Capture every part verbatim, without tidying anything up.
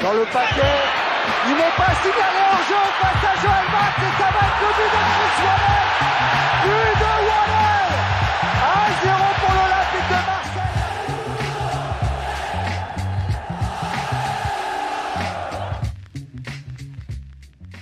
Dans le paquet, ils n'ont pas signalé en jeu face à Joël Max et ça va être le but de Chris Waddell. But de Waddell, un zéro pour l'Olympique de Marseille.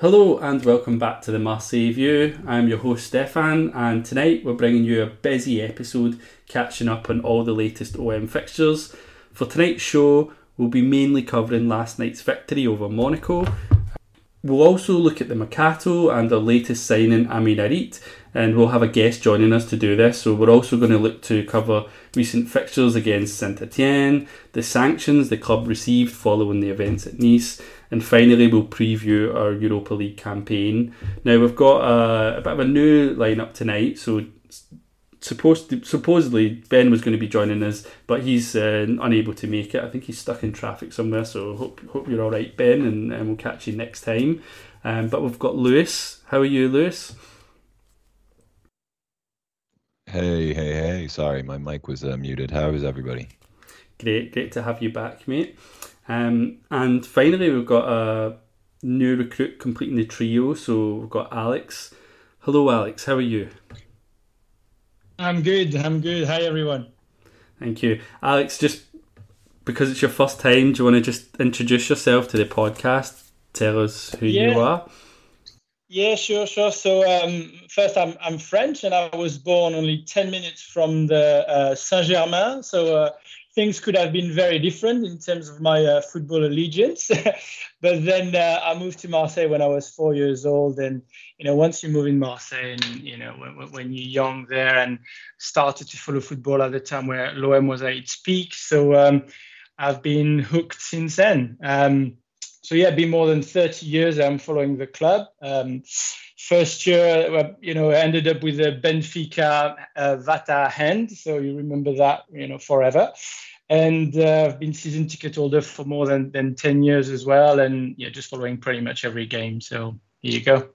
Hello and welcome back to the Marseille View. I'm your host Stefan, and tonight we're bringing you a busy episode catching up on all the latest O M fixtures. For tonight's show, we'll be mainly covering last night's victory over Monaco. We'll also look at the Mercato and our latest signing, Amine Harit, and we'll have a guest joining us to do this. So we're also going to look to cover recent fixtures against Saint-Étienne, the sanctions the club received following the events at Nice, and finally we'll preview our Europa League campaign. Now we've got a, a bit of a new lineup tonight, so supposedly Ben was going to be joining us, but he's uh, unable to make it. I think he's stuck in traffic somewhere, so hope hope you're all right, Ben, and, and we'll catch you next time. Um, but we've got Lewis. How are you, Lewis? Hey, hey, hey. Sorry, my mic was uh, muted. How is everybody? Great, great to have you back, mate. Um, and finally, we've got a new recruit completing the trio, so we've got Alex. Hello, Alex. How are you? I'm good, I'm good. Hi, everyone. Thank you. Alex, just because it's your first time, do you want to just introduce yourself to the podcast? Tell us who yeah. you are. Yeah, sure, sure. So um, first, I'm I'm French, and I was born only ten minutes from the uh, Saint-Germain, so uh, things could have been very different in terms of my uh, football allegiance. But then uh, I moved to Marseille when I was four years old. And, you know, once you move in Marseille and, you know, when, when you're young there and started to follow football at the time where L O M was at its peak. So um, I've been hooked since then. Um, so, yeah, been more than thirty years I'm following the club. Um, first year, you know, I ended up with a Benfica uh, Vata hand. So you remember that, you know, forever. And uh, I've been season ticket holder for more than, than ten years as well. And yeah, just following pretty much every game. So here you go.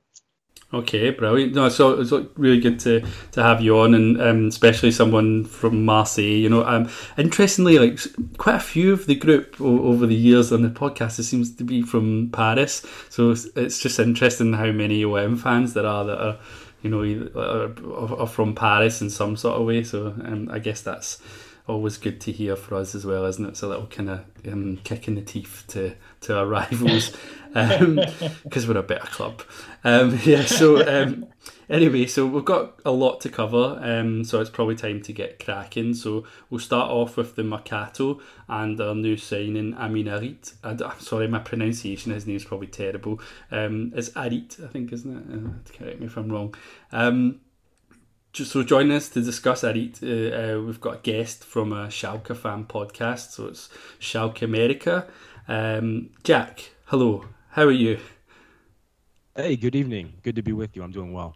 Okay, brilliant. No, so it's really good to, to have you on, and um, especially someone from Marseille. You know, um, interestingly, like quite a few of the group o- over the years on the podcast, it seems to be from Paris. So it's, it's just interesting how many O M fans there are that are, you know, are, are from Paris in some sort of way. So um, I guess that's always good to hear for us as well, isn't it? It's a little kind of um, kick in the teeth to, to our rivals, because um, we're a better club. Um, yeah, so um, anyway, so we've got a lot to cover, um, so it's probably time to get cracking. So we'll start off with the Mercato and our new signing, Amine Harit. I'm sorry, my pronunciation, his name's probably terrible. Um, it's Harit, I think, isn't it? Uh, correct me if I'm wrong. Um, So joining us to discuss Harit, uh, uh, we've got a guest from a Schalke fan podcast, so it's Schalke America. Um, Jack, hello, how are you? Hey, good evening. Good to be with you. I'm doing well.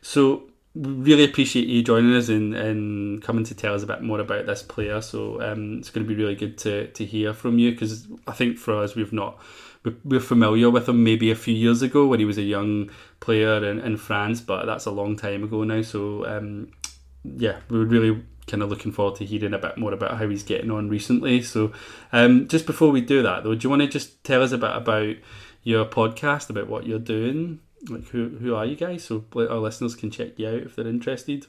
So really appreciate you joining us and, and coming to tell us a bit more about this player. So um, it's going to be really good to, to hear from you, because I think for us, we've not... we're familiar with him maybe a few years ago when he was a young player in, in France, but that's a long time ago now. So um, yeah, we were really kind of looking forward to hearing a bit more about how he's getting on recently. So um, just before we do that though, do you want to just tell us a bit about your podcast, about what you're doing? Like who, who are you guys? So our listeners can check you out if they're interested.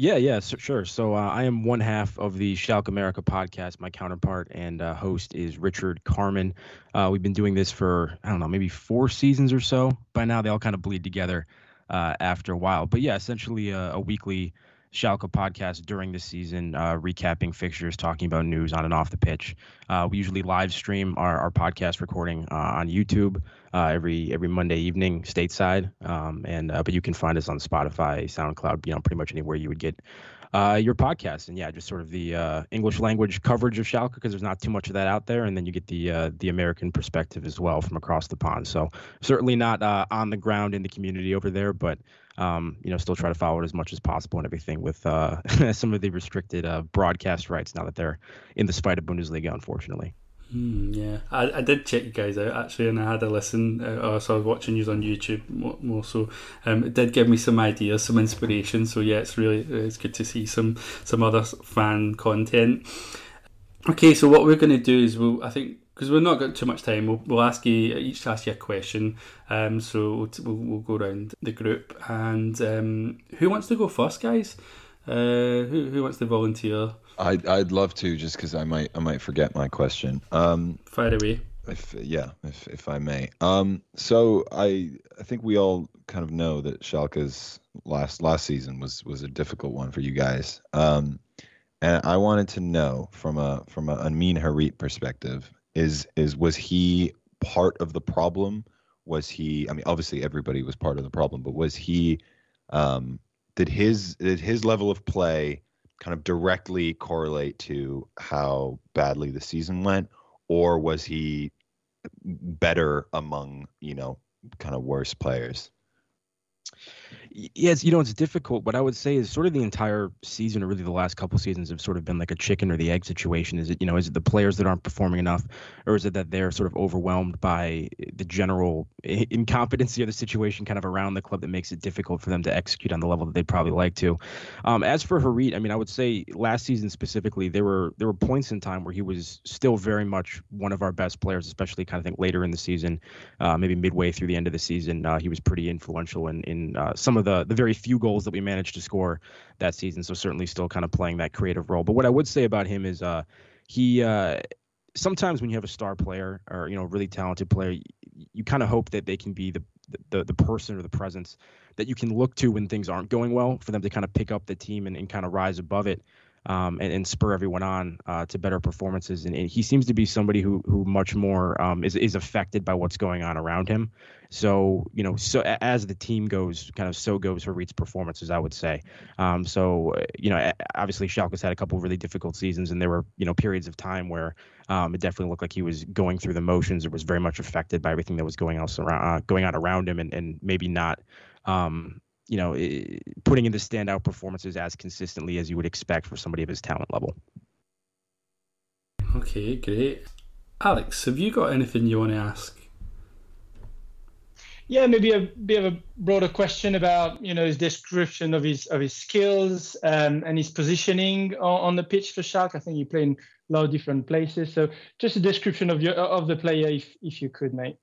Yeah, yeah, so, sure. So uh, I am one half of the Schalke America podcast. My counterpart and uh, host is Richard Carman. Uh, we've been doing this for, I don't know, maybe four seasons or so. By now, they all kind of bleed together uh, after a while. But yeah, essentially a, a weekly Schalke podcast during the season, uh, recapping fixtures, talking about news on and off the pitch. Uh, we usually live stream our, our podcast recording uh, on YouTube uh, every every Monday evening stateside. Um, and uh, but you can find us on Spotify, SoundCloud, you know, pretty much anywhere you would get uh, your podcast, and yeah, just sort of the uh, English language coverage of Schalke, because there's not too much of that out there, and then you get the uh, the American perspective as well from across the pond. So certainly not uh, on the ground in the community over there, but um, you know, still try to follow it as much as possible and everything with uh, some of the restricted uh, broadcast rights now that they're in the spite of Bundesliga, unfortunately. Mm, yeah, I, I did check you guys out actually, and I had a listen. Uh, so I was watching you on YouTube more, more so. Um, it did give me some ideas, some inspiration. So yeah, it's really it's good to see some some other fan content. Okay, so what we're going to do is we'll I think. Because we've not got too much time, we'll, we'll ask you each ask you a question. Um, so we'll, we'll go around the group, and um, who wants to go first, guys? Uh, who who wants to volunteer? I'd I'd love to, just because I might I might forget my question. Um, Fire away. If yeah, if if I may. Um, so I I think we all kind of know that Schalke's last last season was was a difficult one for you guys. Um, and I wanted to know from a from a Amine Harit perspective. Is is was he part of the problem? Was he? I mean, obviously everybody was part of the problem, but was he? Um, did his did his level of play kind of directly correlate to how badly the season went, or was he better among, you know, kind of worse players? Yes, you know, it's difficult. What I would say is sort of the entire season, or really the last couple seasons, have sort of been like a chicken or the egg situation. Is it, you know, is it the players that aren't performing enough, or is it that they're sort of overwhelmed by the general incompetency of the situation kind of around the club that makes it difficult for them to execute on the level that they'd probably like to? Um, as for Harit, I mean, I would say last season specifically, there were there were points in time where he was still very much one of our best players, especially kind of think later in the season, uh, maybe midway through the end of the season. Uh, he was pretty influential in, in uh, some of the the very few goals that we managed to score that season. So certainly still kind of playing that creative role. But what I would say about him is uh, he uh, sometimes when you have a star player or, you know, really talented player, you, you kind of hope that they can be the, the the person or the presence that you can look to when things aren't going well, for them to kind of pick up the team and, and kind of rise above it. Um, and, and spur everyone on uh, to better performances. And, and he seems to be somebody who who much more um, is, is affected by what's going on around him. So, you know, so as the team goes, kind of so goes Harit's performances, I would say. Um, so, you know, obviously Schalke's had a couple of really difficult seasons, and there were, you know, periods of time where um, it definitely looked like he was going through the motions. It was very much affected by everything that was going else around, uh, going on around him, and, and maybe not um, – you know, putting in the standout performances as consistently as you would expect for somebody of his talent level. Okay, great. Alex, have you got anything you want to ask? Yeah, maybe a bit of a broader question about, you know, his description of his of his skills um, and his positioning on, on the pitch for Schalke. I think you play in a lot of different places. So just a description of your of the player, if if you could, mate.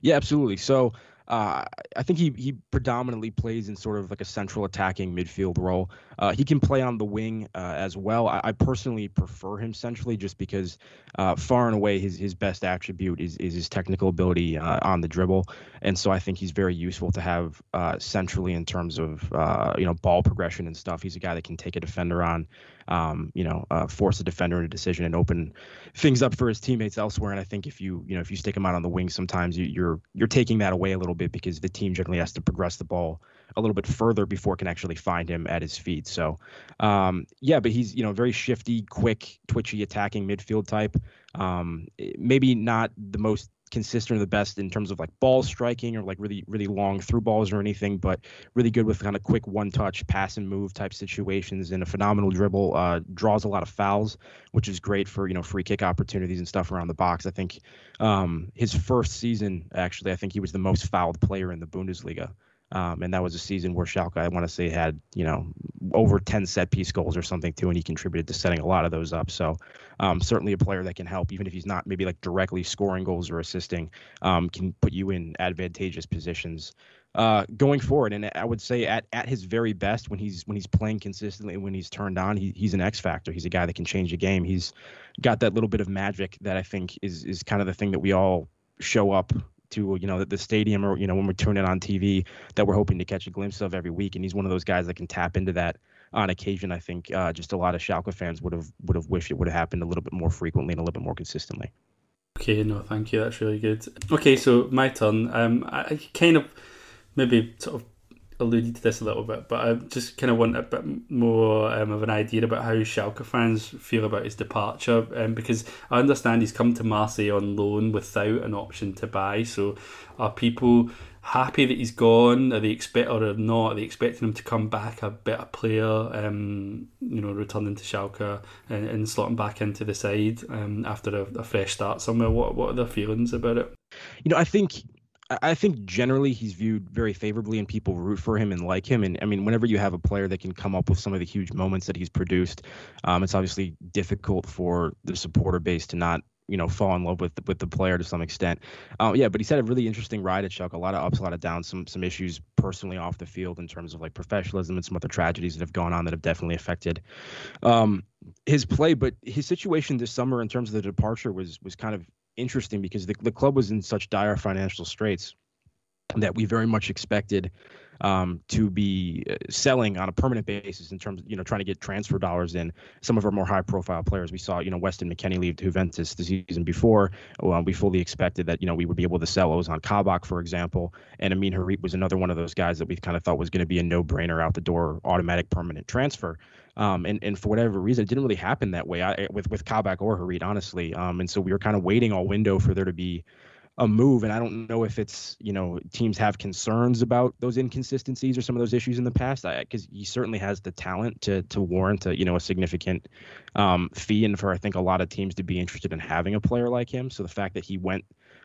Yeah, absolutely. So, Uh, I think he he predominantly plays in sort of like a central attacking midfield role. Uh, he can play on the wing uh, as well. I, I personally prefer him centrally, just because uh, far and away his his best attribute is is his technical ability uh, on the dribble, and so I think he's very useful to have uh, centrally in terms of uh, you know, ball progression and stuff. He's a guy that can take a defender on, um, you know, uh, force a defender into decision and open things up for his teammates elsewhere. And I think if you you know if you stick him out on the wing, sometimes you, you're you're taking that away a little bit, because the team generally has to progress the ball a little bit further before it can actually find him at his feet. So, um, yeah, but he's, you know, very shifty, quick, twitchy, attacking midfield type. Um, maybe not the most consistent or the best in terms of like ball striking or like really, really long through balls or anything, but really good with kind of quick one touch pass and move type situations, and a phenomenal dribble, uh, draws a lot of fouls, which is great for, you know, free kick opportunities and stuff around the box. I think um, his first season, actually, I think he was the most fouled player in the Bundesliga. Um, and that was a season where Schalke, I want to say, had, you know, over ten set piece goals or something too, and he contributed to setting a lot of those up. So um, certainly a player that can help, even if he's not maybe like directly scoring goals or assisting, um, can put you in advantageous positions uh, going forward. And I would say at at his very best, when he's when he's playing consistently, when he's turned on, he, he's an X factor. He's a guy that can change a game. He's got that little bit of magic that I think is is kind of the thing that we all show up to, you know, the, the stadium, or, you know, when we turn it on T V, that we're hoping to catch a glimpse of every week. And he's one of those guys that can tap into that on occasion. I think uh, just a lot of Schalke fans would have would have wished it would have happened a little bit more frequently and a little bit more consistently. Okay, no, thank you. That's really good. Okay, so my turn. Um, I kind of maybe sort of alluded to this a little bit, but I just kind of want a bit more um, of an idea about how Schalke fans feel about his departure, um, because I understand he's come to Marseille on loan without an option to buy. So are people happy that he's gone? Are they expect or are not? Are they expecting him to come back a better player? Um, you know, returning to Schalke and, and slotting back into the side um, after a, a fresh start somewhere. What what are their feelings about it? You know, I think. I think generally he's viewed very favorably and people root for him and like him. And I mean, whenever you have a player that can come up with some of the huge moments that he's produced, um, it's obviously difficult for the supporter base to not, you know, fall in love with with the player to some extent. Uh, yeah, but he's had a really interesting ride at Schalke. A lot of ups, a lot of downs, some some issues personally off the field in terms of like professionalism and some other tragedies that have gone on that have definitely affected um, his play. But his situation this summer in terms of the departure was was kind of interesting because the, the club was in such dire financial straits that we very much expected um, to be selling on a permanent basis in terms of, you know, trying to get transfer dollars in some of our more high profile players. We saw, you know, Weston McKennie leave to Juventus the season before. Well, we fully expected that, you know, we would be able to sell Ozan Kabak, for example. And Amine Harit was another one of those guys that we kind of thought was going to be a no brainer out the door, automatic permanent transfer. Um, and, and for whatever reason, it didn't really happen that way I, with, with Kabak or Harit, honestly. Um, and so we were kind of waiting all window for there to be a move. And I don't know if it's, you know, teams have concerns about those inconsistencies or some of those issues in the past, because he certainly has the talent to to warrant a, you know, a significant um, fee, and for, I think, a lot of teams to be interested in having a player like him. So the fact that he went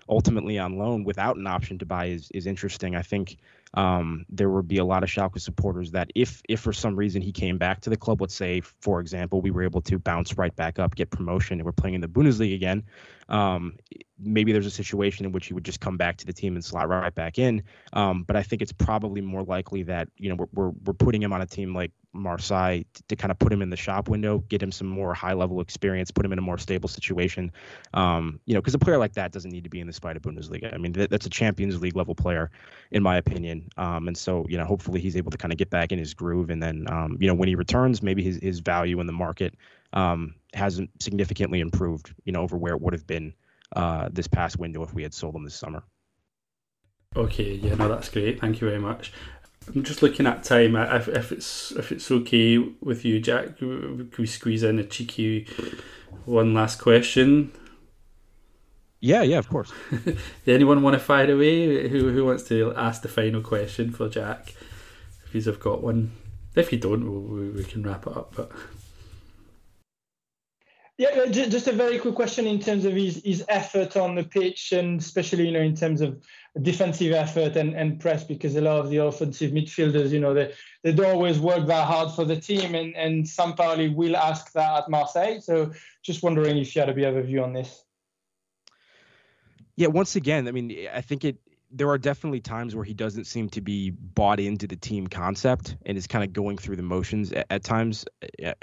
ultimately on loan without an option to buy is is interesting. I think um, there would be a lot of Schalke supporters that if if for some reason he came back to the club, let's say, for example, we were able to bounce right back up, get promotion, and we're playing in the Bundesliga again, um, maybe there's a situation in which he would just come back to the team and slot right back in. Um, but I think it's probably more likely that, you know, we're we're, we're putting him on a team like Marseille to, to kind of put him in the shop window, get him some more high level experience, put him in a more stable situation. Um, you know, because a player like that doesn't need to be in the Zweite Bundesliga. I mean, th- that's a Champions League level player, in my opinion. Um, and so, you know, hopefully he's able to kind of get back in his groove. And then, um, you know, when he returns, maybe his, his value in the market um, hasn't significantly improved, you know, over where it would have been uh, this past window if we had sold him this summer. Okay. Yeah, no, that's great. Thank you very much. I'm just looking at time. If, if it's if it's okay with you, Jack, can we squeeze in a cheeky one last question? Yeah, yeah, of course. Does anyone want to fire away? Who who wants to ask the final question for Jack? If you've got one. If you don't, we'll, we can wrap it up. But yeah, just a very quick question in terms of his, his effort on the pitch, and especially, you know, in terms of defensive effort and, and press, because a lot of the offensive midfielders, you know, they, they don't always work that hard for the team, and, and Sampaoli will ask that at Marseille. So just wondering if you had a bit of a view on this. Yeah, once again, I mean, I think it there are definitely times where he doesn't seem to be bought into the team concept and is kind of going through the motions at, at times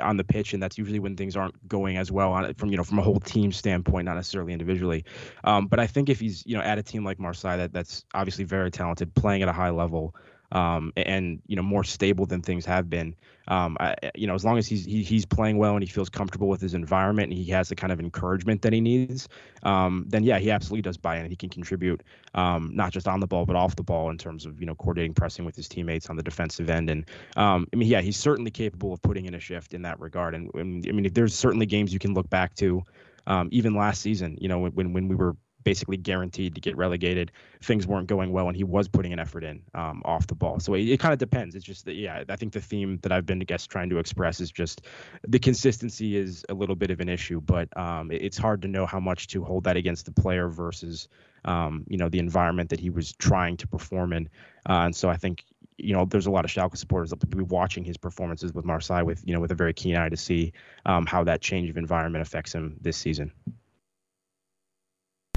on the pitch. And that's usually when things aren't going as well on it from, you know, from a whole team standpoint, not necessarily individually. Um, but I think if he's, you know, at a team like Marseille, that that's obviously very talented, playing at a high level, um, and, you know, more stable than things have been. Um, I, you know, as long as he's he, he's playing well and he feels comfortable with his environment and he has the kind of encouragement that he needs, um, then yeah, he absolutely does buy in. He can contribute, um, not just on the ball but off the ball in terms of, you know, coordinating pressing with his teammates on the defensive end. And um, I mean, yeah, he's certainly capable of putting in a shift in that regard. And, and I mean, there's certainly games you can look back to, um, even last season. You know, when when we were basically guaranteed to get relegated, things weren't going well, and he was putting an effort in um, off the ball. So it, it kind of depends. It's just that, yeah, I think the theme that I've been, I guess, trying to express is just the consistency is a little bit of an issue, but um, it, it's hard to know how much to hold that against the player versus, um, you know, the environment that he was trying to perform in. Uh, and so I think, you know, there's a lot of Schalke supporters that will be watching his performances with Marseille with, you know, with a very keen eye to see um, how that change of environment affects him this season.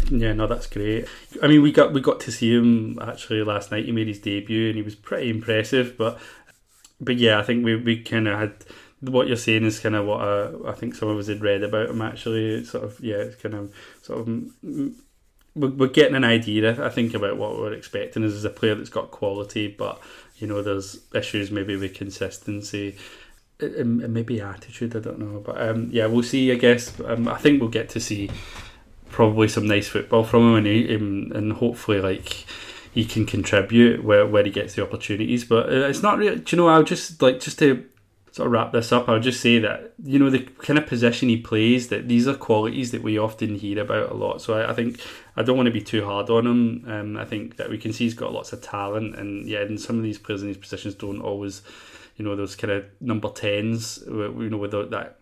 Yeah, no, that's great. I mean, we got we got to see him actually last night. He made his debut and he was pretty impressive. But but yeah, I think we, we kind of had what you're saying is kind of what I, I think some of us had read about him actually. It's sort of yeah, it's kind of sort of we're, we're getting an idea, I think, about what we're expecting as a player that's got quality, but you know, there's issues maybe with consistency. And maybe attitude. I don't know, but um, yeah, we'll see. I guess um, I think we'll get to see probably some nice football from him, and, he, and hopefully, like, he can contribute where, where he gets the opportunities. But it's not really, do you know, I'll just, like, just to sort of wrap this up, I'll just say that, you know, the kind of position he plays, that these are qualities that we often hear about a lot. So I, I think, I don't want to be too hard on him. Um, I think that we can see he's got lots of talent, and yeah, and some of these players in these positions don't always, you know, those kind of number tens, you know, without that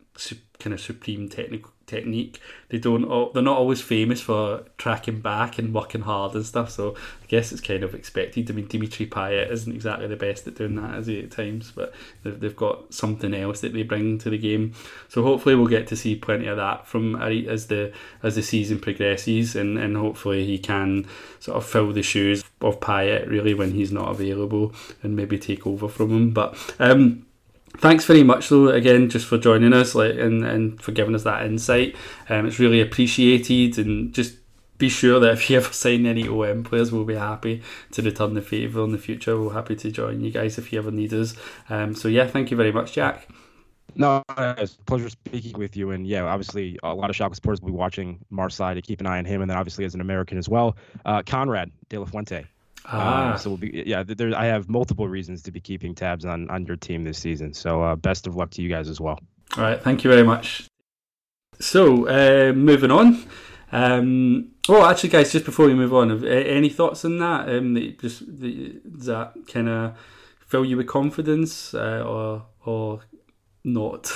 kind of supreme technical technique, they don't, they're not always famous for tracking back and working hard and stuff, so I guess it's kind of expected. I mean, Dimitri Payet isn't exactly the best at doing that, is he, at times, but they've, they've got something else that they bring to the game, so hopefully we'll get to see plenty of that from Harit as the as the season progresses, and, and hopefully he can sort of fill the shoes of Payet really when he's not available and maybe take over from him. But um thanks very much, though, again, just for joining us, like, and, and for giving us that insight. Um, it's really appreciated, and just be sure that if you ever sign any O M players, we'll be happy to return the favour in the future. We're happy to join you guys if you ever need us. Um, so, yeah, thank you very much, Jack. No, it's a pleasure speaking with you. And, yeah, obviously, a lot of Schalke supporters will be watching Marseille to keep an eye on him, and then, obviously, as an American as well, uh, Conrad De La Fuente. Ah. Um, so we'll be, yeah, there, I have multiple reasons to be keeping tabs on, on your team this season. So uh, best of luck to you guys as well. All right. Thank you very much. So uh, moving on. Um, oh, actually, guys, just before we move on, have, uh, any thoughts on that? Um, the, just the, does that kind of fill you with confidence uh, or or not?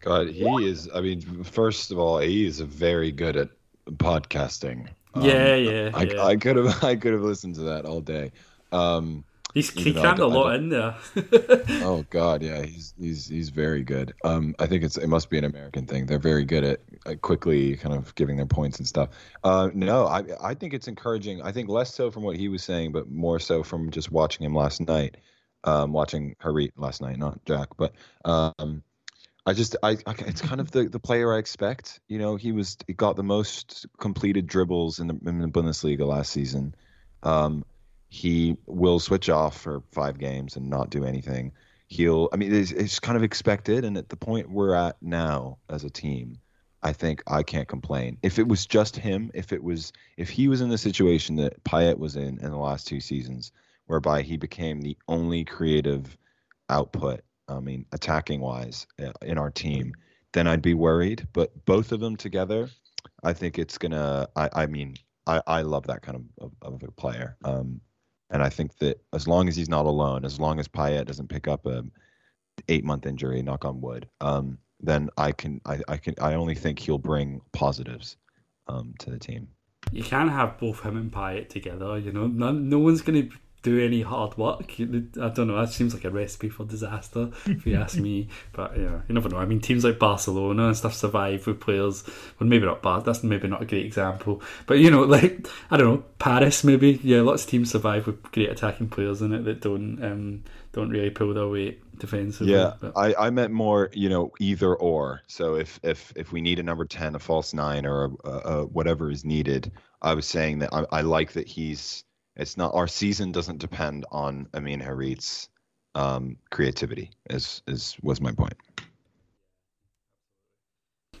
God, he is. I mean, first of all, he is very good at podcasting. Um, yeah, yeah, I, yeah. I could have, I could have listened to that all day. Um, he's he crammed a lot in there. Oh God, yeah, he's he's he's very good. Um, I think it's it must be an American thing. They're very good at, at quickly kind of giving their points and stuff. Uh, no, I I think it's encouraging. I think less so from what he was saying, but more so from just watching him last night, um, watching Harit last night, not Jack, but um. I just, I, I, it's kind of the, the player I expect. You know, he was he got the most completed dribbles in the, in the Bundesliga last season. Um, he will switch off for five games and not do anything. He'll, I mean, it's, it's kind of expected. And at the point we're at now as a team, I think I can't complain. If it was just him, if it was, if he was in the situation that Payet was in in the last two seasons, whereby he became the only creative output, I mean, attacking wise in our team, then I'd be worried. But both of them together, I think it's going to, I mean, I, I love that kind of, of, of a player. Um, and I think that as long as he's not alone, as long as Payet doesn't pick up a eight month injury, knock on wood, um, then I can, I, I can, I only think he'll bring positives um, to the team. You can have both him and Payet together, you know, no, no one's going to do any hard work. I don't know, that seems like a recipe for disaster if you ask me, but yeah, you never know. I mean, teams like Barcelona and stuff survive with players, well, maybe not bad, that's maybe not a great example, but you know, like, I don't know, Paris maybe, yeah, lots of teams survive with great attacking players in it that don't um, don't really pull their weight defensively. Yeah, but I, I meant more, you know, either or. So if if, if we need a number ten, a false nine, or a, a, a whatever is needed, I was saying that I, I like that he's, it's not, our season doesn't depend on Amine Harit's um, creativity. Is is was my point.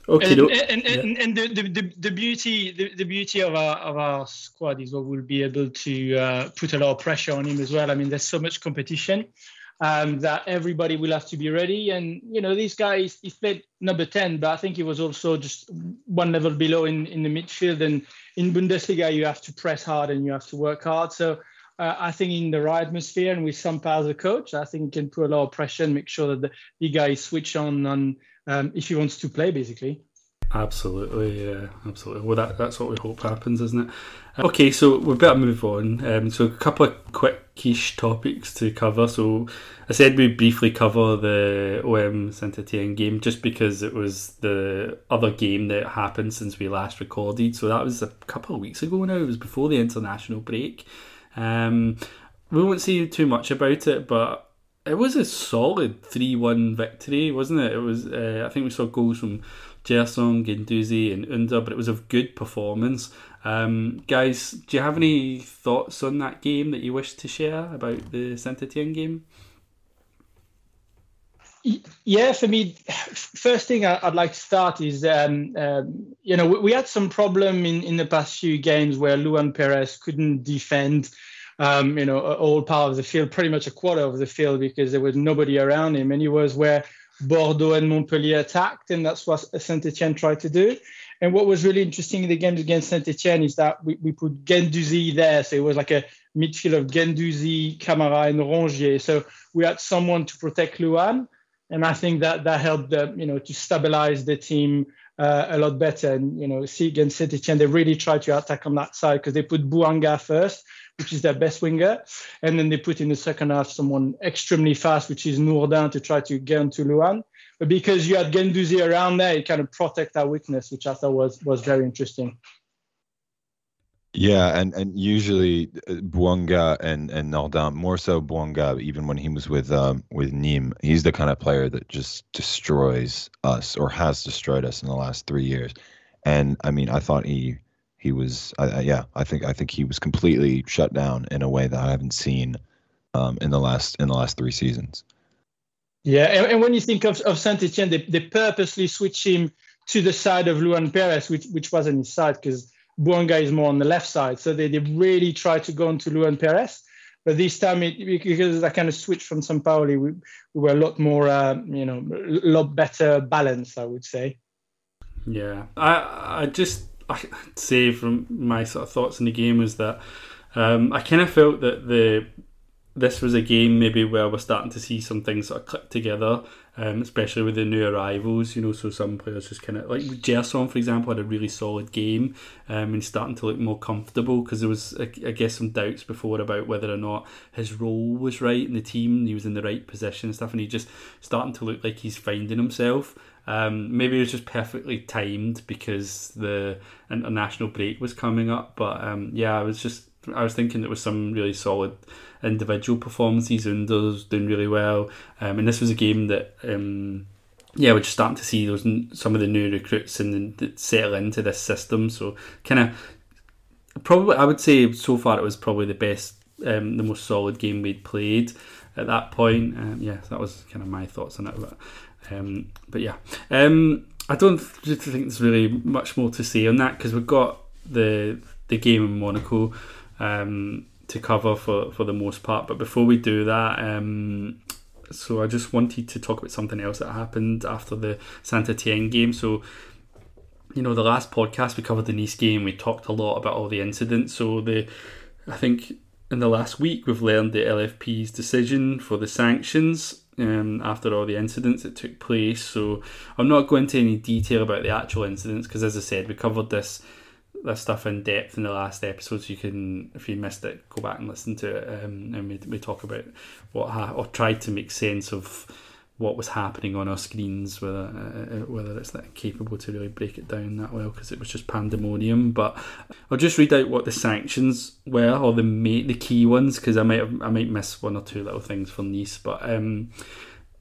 Okay. And and, and, yeah. and the, the, the beauty the, the beauty of our of our squad is what we'll be able to uh, put a lot of pressure on him as well. I mean, there's so much competition um, that everybody will have to be ready. And you know, this guy is, he's played number ten, but I think he was also just one level below in, in the midfield. And in Bundesliga, you have to press hard and you have to work hard. So uh, I think in the right atmosphere and with Sampaoli as a coach, I think you can put a lot of pressure and make sure that the, the guy is switched on, on um, if he wants to play, basically. Absolutely, yeah, absolutely. Well, that, that's what we hope happens, isn't it? Okay, so we better move on. Um, so a couple of quick-ish topics to cover. So I said we briefly cover the O M Saint-Étienne game just because it was the other game that happened since we last recorded. So that was a couple of weeks ago now. It was before the international break. Um, we won't say too much about it, but it was a solid three one victory, wasn't it? It was. Uh, I think we saw goals from Gerson, Guendouzi and Under, but it was a good performance. Um, guys, do you have any thoughts on that game that you wish to share about the Saint-Étienne game? Yeah, for me, first thing I'd like to start is, um, um, you know, we had some problem in, in the past few games where Luan Peres couldn't defend, um, you know, all part of the field, pretty much a quarter of the field, because there was nobody around him. And it was where Bordeaux and Montpellier attacked, and that's what Saint-Étienne tried to do. And what was really interesting in the games against Saint-Étienne is that we, we put Guendouzi there. So it was like a midfield of Guendouzi, Camara, and Rongier. So we had someone to protect Luan. And I think that that helped, uh, you know, to stabilize the team uh, a lot better. And, you know, see against Saint-Étienne, they really tried to attack on that side because they put Buanga first, which is their best winger. And then they put in the second half someone extremely fast, which is Nourdin, to try to get onto Luan. But because you had Guendouzi around there, it kind of protect our weakness, which I thought was, was very interesting. Yeah, and, and usually Buanga and, and Nardin, more so Buanga, even when he was with um, with Nîmes, he's the kind of player that just destroys us, or has destroyed us in the last three years. And I mean, I thought he he was, uh, yeah, I think I think he was completely shut down in a way that I haven't seen um, in the last in the last three seasons. Yeah, and, and when you think of, of Saint-Étienne, they they purposely switch him to the side of Luan Peres, which which wasn't his side, because Buanga is more on the left side. So they, they really try to go into Luan Peres. But this time, it, because I kind of switched from Sampaoli, we, we were a lot more, uh, you know, a lot better balanced, I would say. Yeah, I I just, I'd say from my sort of thoughts in the game was that um, I kind of felt that the this was a game maybe where we're starting to see some things sort of click together, um, especially with the new arrivals, you know, so some players just kind of, like Gerson, for example, had a really solid game um, and starting to look more comfortable, because there was, I guess, some doubts before about whether or not his role was right in the team, he was in the right position and stuff, and he just starting to look like he's finding himself. Um, maybe it was just perfectly timed because the international break was coming up, but um, yeah, I was just I was thinking there was some really solid individual performances. Under's doing really well. Um, and this was a game that, um, yeah, we're just starting to see those some of the new recruits and the, settle into this system. So kind of probably, I would say so far it was probably the best, um, the most solid game we'd played at that point. Um, yeah, that was kind of my thoughts on it. But, um, but yeah, um, I don't think there's really much more to say on that because we've got the the game in Monaco Um, to cover for, for the most part. But before we do that, um, so I just wanted to talk about something else that happened after the Saint-Étienne game. So, you know, the last podcast we covered the Nice game, we talked a lot about all the incidents. So the I think in the last week we've learned the L F P's decision for the sanctions um, after all the incidents that took place. So I'm not going into any detail about the actual incidents because, as I said, we covered this this stuff in depth in the last episode, so you can, if you missed it, go back and listen to it, um, and we, we talk about what ha- or try to make sense of what was happening on our screens, whether uh, whether it's that capable to really break it down that well because it was just pandemonium. But I'll just read out what the sanctions were, or the ma- the key ones, because I might have, I might miss one or two little things for Nice, but um,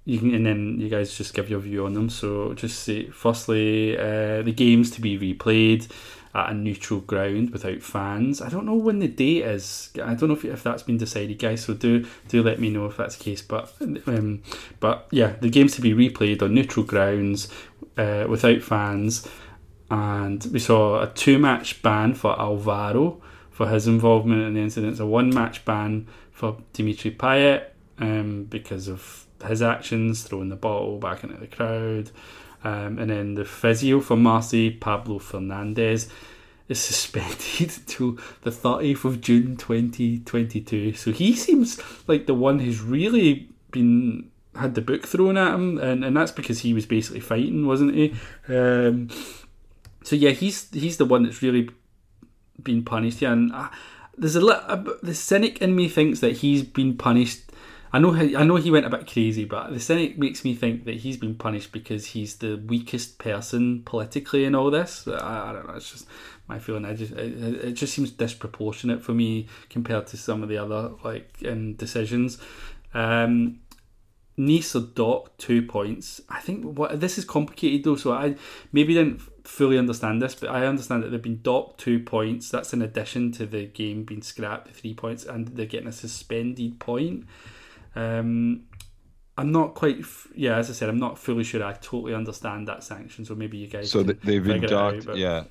you can, and then you guys just give your view on them. So just say, firstly, uh, the games to be replayed at a neutral ground without fans. I don't know when the date is. I don't know if if that's been decided, guys. So do do let me know if that's the case. But um, but yeah, the games to be replayed on neutral grounds uh, without fans. And we saw a two-match ban for Alvaro for his involvement in the incidents. A one-match ban for Dimitri Payet um, because of his actions, throwing the bottle back into the crowd. Um, and then the physio for Marseille, Pablo Fernandez, is suspended until the thirtieth of June twenty twenty-two. So he seems like the one who's really been had the book thrown at him, and, and that's because he was basically fighting, wasn't he? Um, so yeah, he's he's the one that's really been punished here. And I, there's a, a the cynic in me thinks that he's been punished. I know I know he went a bit crazy, but the cynic makes me think that he's been punished because he's the weakest person politically in all this. I, I don't know, it's just my feeling. I just it, it just seems disproportionate for me compared to some of the other like um, decisions. Um, Nice are docked two points. I think what this is complicated though, so I maybe didn't fully understand this, but I understand that they've been docked two points. That's in addition to the game being scrapped, the three points, and they're getting a suspended point. Um, I'm not quite, yeah, as I said, I'm not fully sure I totally understand that sanction, so maybe you guys So can they've been docked, out, yeah.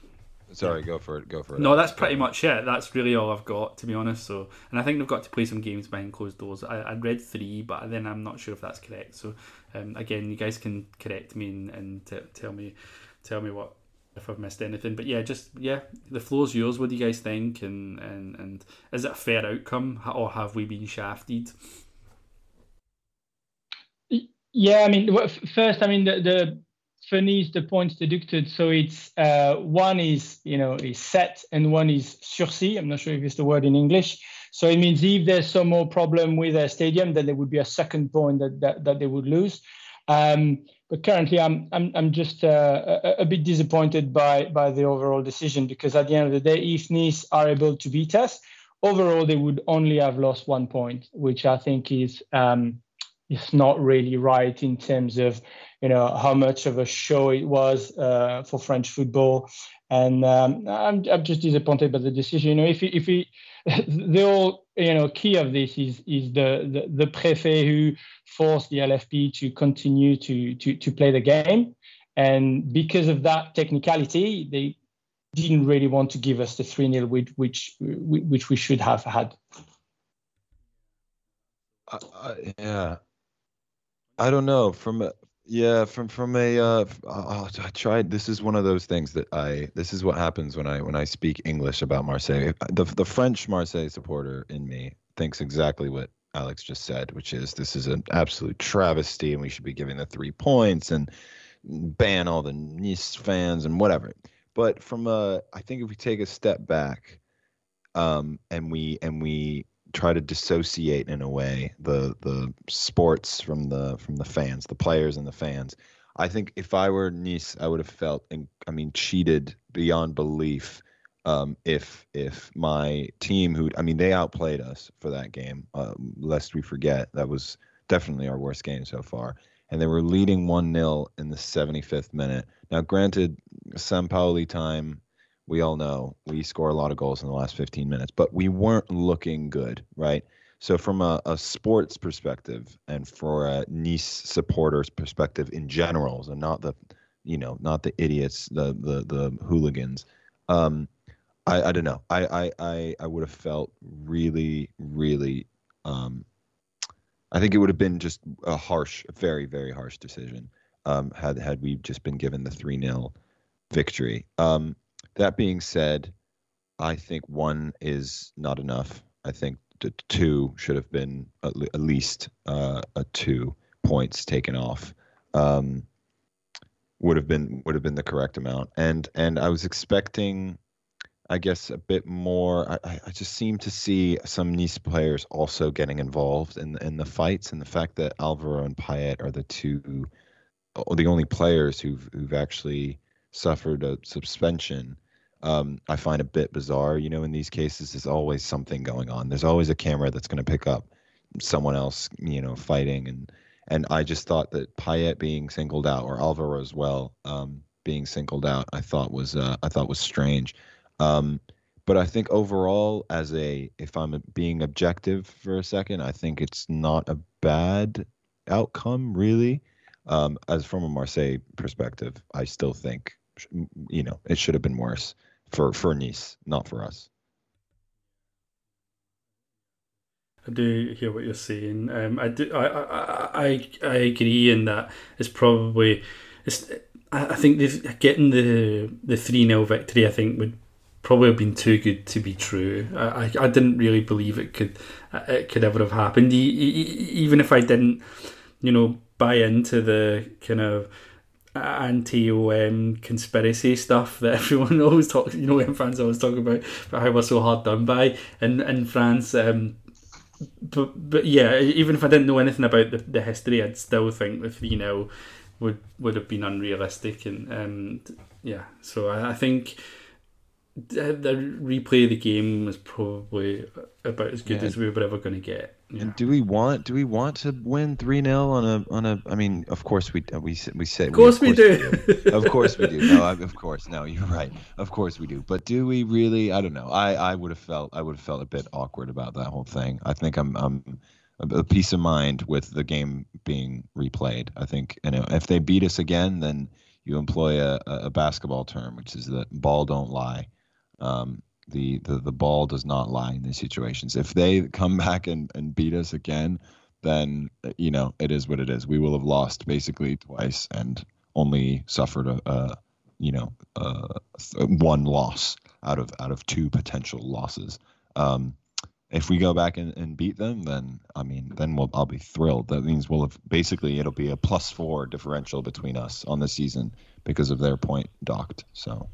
Sorry, yeah. go for it, go for it. No, that's pretty much it. That's really all I've got, to be honest. So, and I think they've got to play some games behind closed doors. I, I read three, but then I'm not sure if that's correct. So, um, again, you guys can correct me and, and t- tell me tell me what if I've missed anything. But yeah, just, yeah, the floor's yours. What do you guys think? And, and, and is it a fair outcome, or have we been shafted? Yeah, I mean, first, I mean, the, the for Nice, the points deducted, so it's uh, one is, you know, is set and one is sursis. I'm not sure if it's the word in English. So it means if there's some more problem with a stadium, then there would be a second point that that, that they would lose. Um, but currently, I'm I'm I'm just uh, a, a bit disappointed by by the overall decision, because at the end of the day, if Nice are able to beat us, overall they would only have lost one point, which I think is. Um, It's not really right in terms of, you know, how much of a show it was uh, for French football, and um, I'm I'm just disappointed by the decision. You know, if he, if he, the whole, you know, key of this is is the the, the préfet who forced the L F P to continue to to to play the game, and because of that technicality, they didn't really want to give us the three nil which which which we should have had. I, I, yeah. I don't know from a, yeah from from a uh, oh, I tried this is one of those things that I this is what happens when I when I speak English about Marseille. The the French Marseille supporter in me thinks exactly what Alex just said, which is this is an absolute travesty and we should be giving the three points and ban all the Nice fans and whatever. But from a I think if we take a step back um and we and we try to dissociate in a way the the sports from the from the fans, the players and the fans. I think if I were Nice, I would have felt, I mean, cheated beyond belief. Um, if if my team, who I mean, they outplayed us for that game. Uh, lest we forget, that was definitely our worst game so far, and they were leading one nil in the seventy-fifth minute. Now, granted, Sampaoli time. We all know we score a lot of goals in the last fifteen minutes, but we weren't looking good, right? So from a, a sports perspective and for a Nice supporters perspective in general, so not the, you know, not the idiots, the the the hooligans. Um, I, I don't know. I, I, I, I would have felt really, really. Um, I think it would have been just a harsh, very, very harsh decision um, had had we just been given the three nil victory. Um, That being said, I think one is not enough. I think the two should have been at least uh, a two points taken off. Um, would have been would have been the correct amount. And and I was expecting, I guess, a bit more. I, I just seem to see some Nice players also getting involved in in the fights, and the fact that Alvaro and Payet are the two, or the only players who've who've actually suffered a suspension. Um, I find a bit bizarre, you know, in these cases, there's always something going on. There's always a camera that's going to pick up someone else, you know, fighting. And, and I just thought that Payet being singled out, or Alvaro as well, um, being singled out, I thought was, uh, I thought was strange. Um, but I think overall as a, if I'm being objective for a second, I think it's not a bad outcome really. Um, as from a Marseille perspective, I still think, you know, it should have been worse for, for Nice, not for us. I do hear what you're saying. Um, I do. I, I I I agree in that it's probably. It's. I think they've, getting the the three nil victory, I think, would probably have been too good to be true. I, I, I didn't really believe it could it could ever have happened. Even if I didn't, you know, buy into the kind of anti-O M conspiracy stuff that everyone always talks, you know, in France always talk about, about how we're so hard done by in, in France. Um, but, but yeah, even if I didn't know anything about the, the history, I'd still think the three nil would, would have been unrealistic. And um, yeah, so I, I think the, the replay of the game was probably about as good yeah. as we were ever going to get. Yeah. And do we want do we want to win three nil on a on a I mean of course we we we say of course we, of course we do. do of course we do no I, of course no you're right of course we do but do we really I don't know I, I would have felt I would have felt a bit awkward about that whole thing. I think I'm I'm a peace of mind with the game being replayed. I think, and if they beat us again, then you employ a, a basketball term, which is that ball don't lie. Um, the, the the ball does not lie in these situations. If they come back and, and beat us again, then, you know, it is what it is. We will have lost basically twice and only suffered a, a you know, a, one loss out of out of two potential losses. Um, if we go back and, and beat them, then I mean, then we'll I'll be thrilled. That means we'll have basically it'll be a plus four differential between us on the season because of their point docked. So,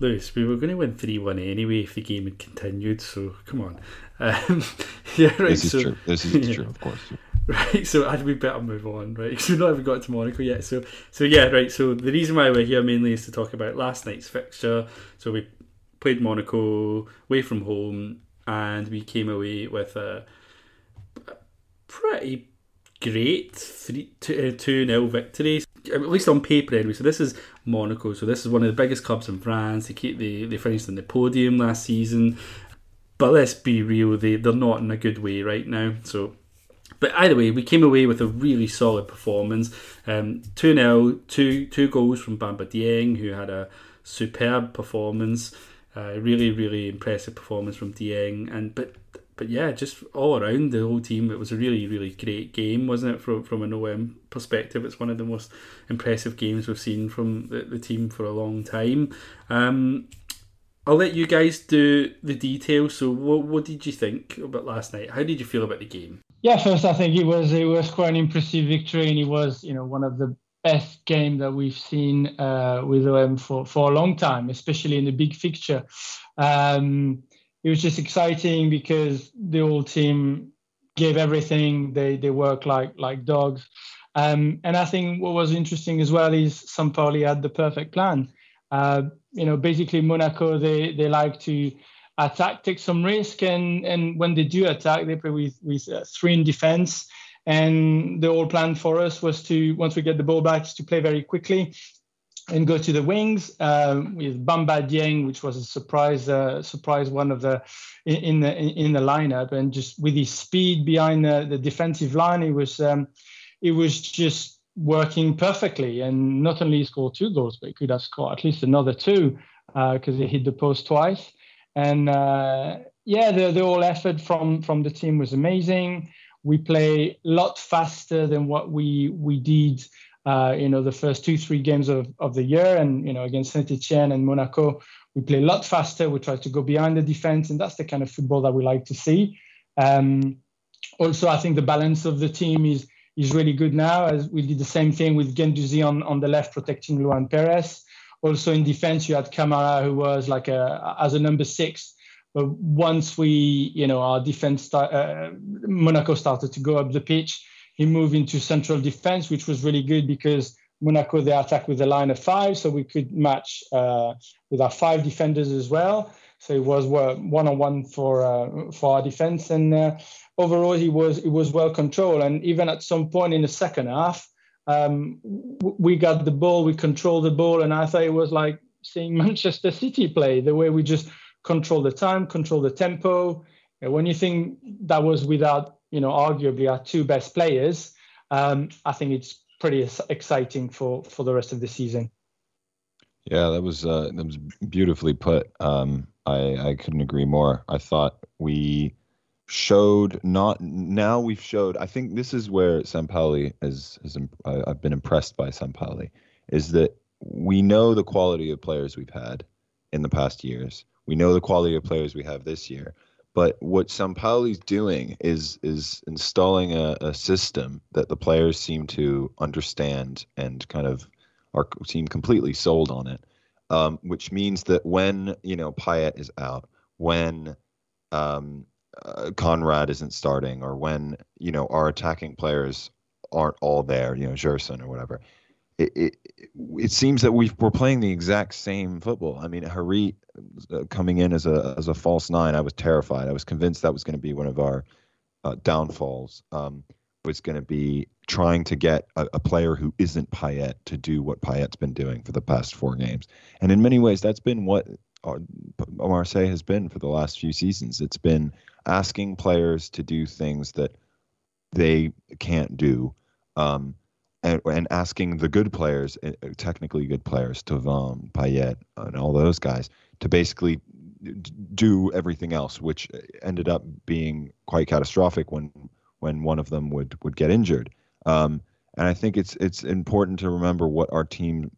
Lewis, we were going to win three one anyway if the game had continued. So come on, um, yeah, right. This is so, true. This is yeah. true, of course. Right, so we better move on, right? Because we've not even got to Monaco yet. So, so yeah, right. So the reason why we're here mainly is to talk about last night's fixture. So we played Monaco away from home, and we came away with a pretty great three two nil victory. At least on paper, anyway. So this is Monaco. So this is one of the biggest clubs in France. They keep they they finished on the podium last season, but let's be real, they they're not in a good way right now. So. But either way, we came away with a really solid performance. Um, two nil, two, two goals from Bamba Dieng, who had a superb performance. Uh, really, really impressive performance from Dieng. And but but yeah, just all around the whole team, it was a really, really great game, wasn't it? From, from an O M perspective, it's one of the most impressive games we've seen from the, the team for a long time. Um, I'll let you guys do the details. So what, what did you think about last night? How did you feel about the game? Yeah, first I think it was it was quite an impressive victory, and it was, you know, one of the best games that we've seen uh, with O M for, for a long time, especially in the big fixture. Um, it was just exciting because the whole team gave everything. They they worked like like dogs, um, and I think what was interesting as well is Sampaoli had the perfect plan. Uh, you know, basically Monaco they they like to. attack, take some risk, and, and when they do attack, they play with, with uh, three in defense. And the whole plan for us was to, once we get the ball back, to play very quickly and go to the wings uh, with Bamba Dieng, which was a surprise, uh, surprise one of the in the in the lineup, and just with his speed behind the, the defensive line, it was um, it was just working perfectly. And not only scored two goals, but he could have scored at least another two because uh, he hit the post twice. And uh, yeah, the, the whole effort from, from the team was amazing. We play a lot faster than what we we did, uh, you know, the first two, three games of, of the year. And, you know, against Saint-Étienne and Monaco, we play a lot faster. We try to go behind the defense, and that's the kind of football that we like to see. Um, also, I think the balance of the team is is really good now, as we did the same thing with Guendouzi on, on the left, protecting Luan Peres. Also in defense, you had Kamara, who was like a as a number six. But once we, you know, our defense, start, uh, Monaco started to go up the pitch. He moved into central defense, which was really good because Monaco, they attack with a line of five. So we could match uh, with our five defenders as well. So it was one-on-one for uh, for our defense. And uh, overall, it was, it was well controlled. And even at some point in the second half, Um, we got the ball, we controlled the ball, and I thought it was like seeing Manchester City play, the way we just control the time, control the tempo. And when you think that was without, you know, arguably our two best players, um, I think it's pretty exciting for, for the rest of the season. Yeah, that was uh, that was beautifully put. Um, I, I couldn't agree more. I thought we showed not now we've showed I think this is where Sampaoli is, is I've been impressed by Sampaoli, is that we know the quality of players we've had in the past years, we know the quality of players we have this year, but what Sampaoli's doing is is installing a, a system that the players seem to understand and kind of are seem completely sold on it, um, which means that when, you know, Payet is out, when um Uh, Conrad isn't starting, or when, you know, our attacking players aren't all there, you know, Gerson or whatever, it it, it seems that we've, we're playing the exact same football. I mean, Harit uh, coming in as a as a false nine, I was terrified. I was convinced that was going to be one of our uh, downfalls. Um, was going to be trying to get a, a player who isn't Payet to do what Payet's been doing for the past four games, and in many ways, that's been what Marseille has been for the last few seasons. It's been asking players to do things that they can't do, um, and, and asking the good players, technically good players, Thauvin, Payet, and all those guys, to basically do everything else, which ended up being quite catastrophic when when one of them would would get injured. Um, and I think it's it's important to remember what our team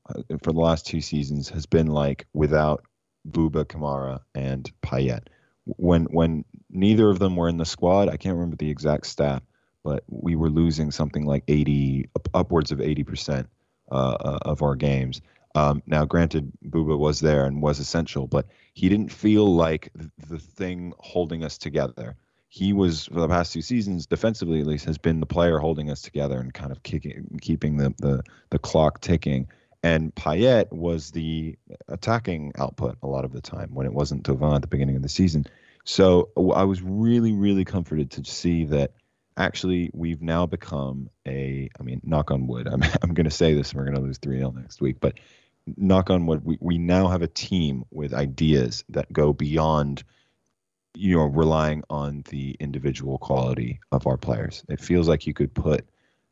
for the last two seasons has been like without Bouba, Kamara, and Payet. When when neither of them were in the squad, I can't remember the exact stat, but we were losing something like eighty, upwards of eighty percent uh, of our games. Um, now, granted, Bouba was there and was essential, but he didn't feel like the thing holding us together. He was, for the past two seasons, defensively at least, has been the player holding us together and kind of kicking, keeping the, the, the clock ticking. And Payet was the attacking output a lot of the time when it wasn't Thauvin at the beginning of the season. So I was really, really comforted to see that actually we've now become a, I mean, knock on wood, I'm, I'm going to say this and we're going to lose three nil next week, but knock on wood, we, we now have a team with ideas that go beyond, you know, relying on the individual quality of our players. It feels like you could put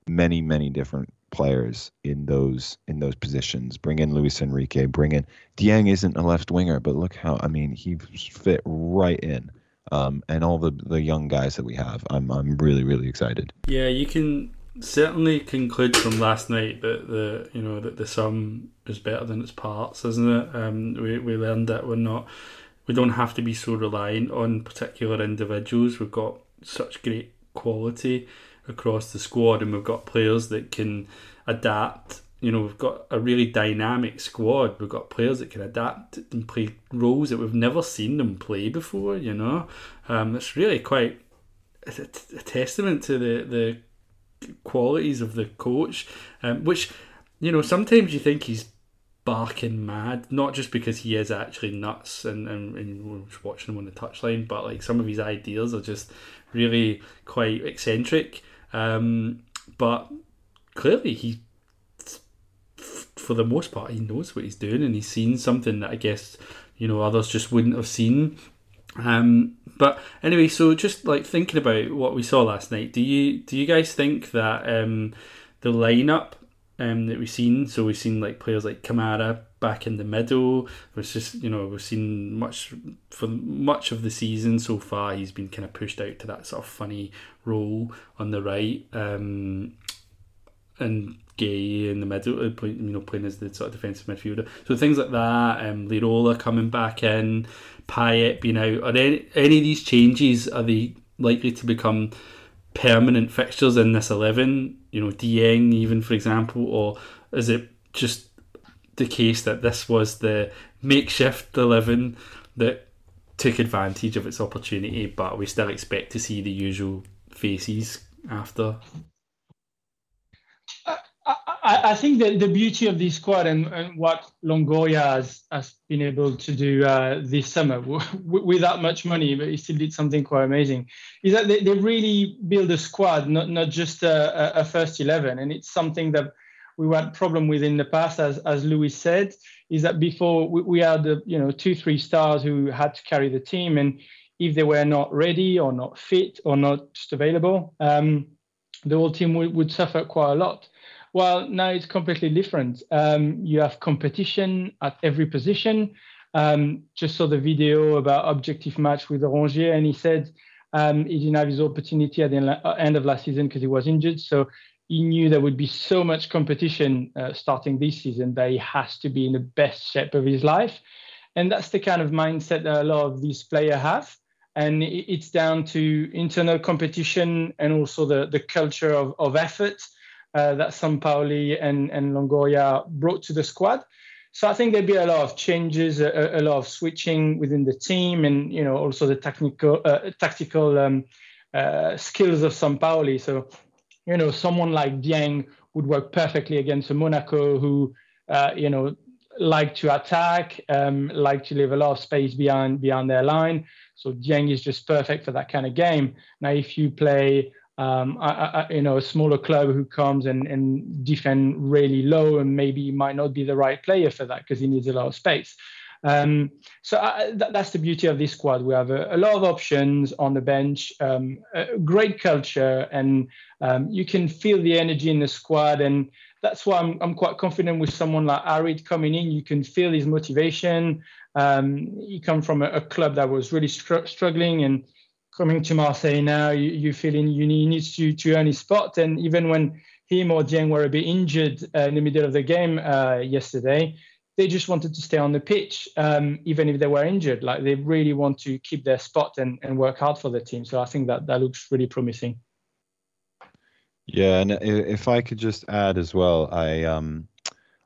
many, many different players in those in those positions. Bring in Luis Enrique, bring in Dieng isn't a left winger, but look how, I mean, he fit right in. Um, and all the, the young guys that we have, I'm I'm really really excited. Yeah, you can certainly conclude from last night that the you know that the sum is better than its parts, isn't it? Um, we we learned that we're not we don't have to be so reliant on particular individuals. We've got such great quality across the squad, and we've got players that can adapt. You know, we've got a really dynamic squad. We've got players that can adapt and play roles that we've never seen them play before, you know. Um, it's really quite a, a testament to the, the qualities of the coach, um, which, you know, sometimes you think he's barking mad, not just because he is actually nuts and, and, and we're just watching him on the touchline, but, like, some of his ideas are just really quite eccentric. Um, but clearly he... for the most part, he knows what he's doing and he's seen something that I guess, you know, others just wouldn't have seen. Um, but anyway, so just like thinking about what we saw last night, do you do you guys think that um, the lineup um, that we've seen, so we've seen like players like Kamara back in the middle, it's just, you know, we've seen much, for much of the season so far, he's been kind of pushed out to that sort of funny role on the right. Um, and Gay in the middle, you know, playing as the sort of defensive midfielder. So things like that, um, Lirola coming back in, Payet being out. Are any, any of these changes, are they likely to become permanent fixtures in this eleven? You know, Dieng even, for example, or is it just the case that this was the makeshift eleven that took advantage of its opportunity, but we still expect to see the usual faces after? I think that the beauty of this squad and, and what Longoria has, has been able to do uh, this summer, w- without much money, but he still did something quite amazing, is that they, they really build a squad, not not just a, a first eleven. And it's something that we had problem with in the past, as as Lewis said, is that before we, we had the, you know, two, three stars who had to carry the team. And if they were not ready or not fit or not just available, um, the whole team would, would suffer quite a lot. Well, now it's completely different. Um, you have competition at every position. Um, just saw the video about objective match with Rongier, and he said um, he didn't have his opportunity at the end of last season because he was injured. So he knew there would be so much competition uh, starting this season that he has to be in the best shape of his life. And that's the kind of mindset that a lot of these players have. And it's down to internal competition and also the, the culture of, of effort Uh, that Sampaoli and, and Longoria brought to the squad. So I think there'll be a lot of changes, a, a lot of switching within the team, and, you know, also the technical, uh, tactical um, uh, skills of Sampaoli. So, you know, someone like Dieng would work perfectly against a Monaco who, uh, you know, like to attack, um, like to leave a lot of space behind behind their line. So Dieng is just perfect for that kind of game. Now, if you play Um, I, I, you know, a smaller club who comes and, and defend really low, and maybe he might not be the right player for that because he needs a lot of space. Um, so I, th- that's the beauty of this squad. We have a, a lot of options on the bench, um, a great culture, and um, you can feel the energy in the squad. And that's why I'm, I'm quite confident with someone like Harit coming in. You can feel his motivation. Um, he come from a, a club that was really str- struggling and coming to Marseille now, you, you feel in, you need, he needs to, to earn his spot. And even when him or Dieng were a bit injured uh, in the middle of the game uh, yesterday, they just wanted to stay on the pitch, um, even if they were injured. Like, they really want to keep their spot and, and work hard for the team. So I think that, that looks really promising. Yeah, and if I could just add as well, I um,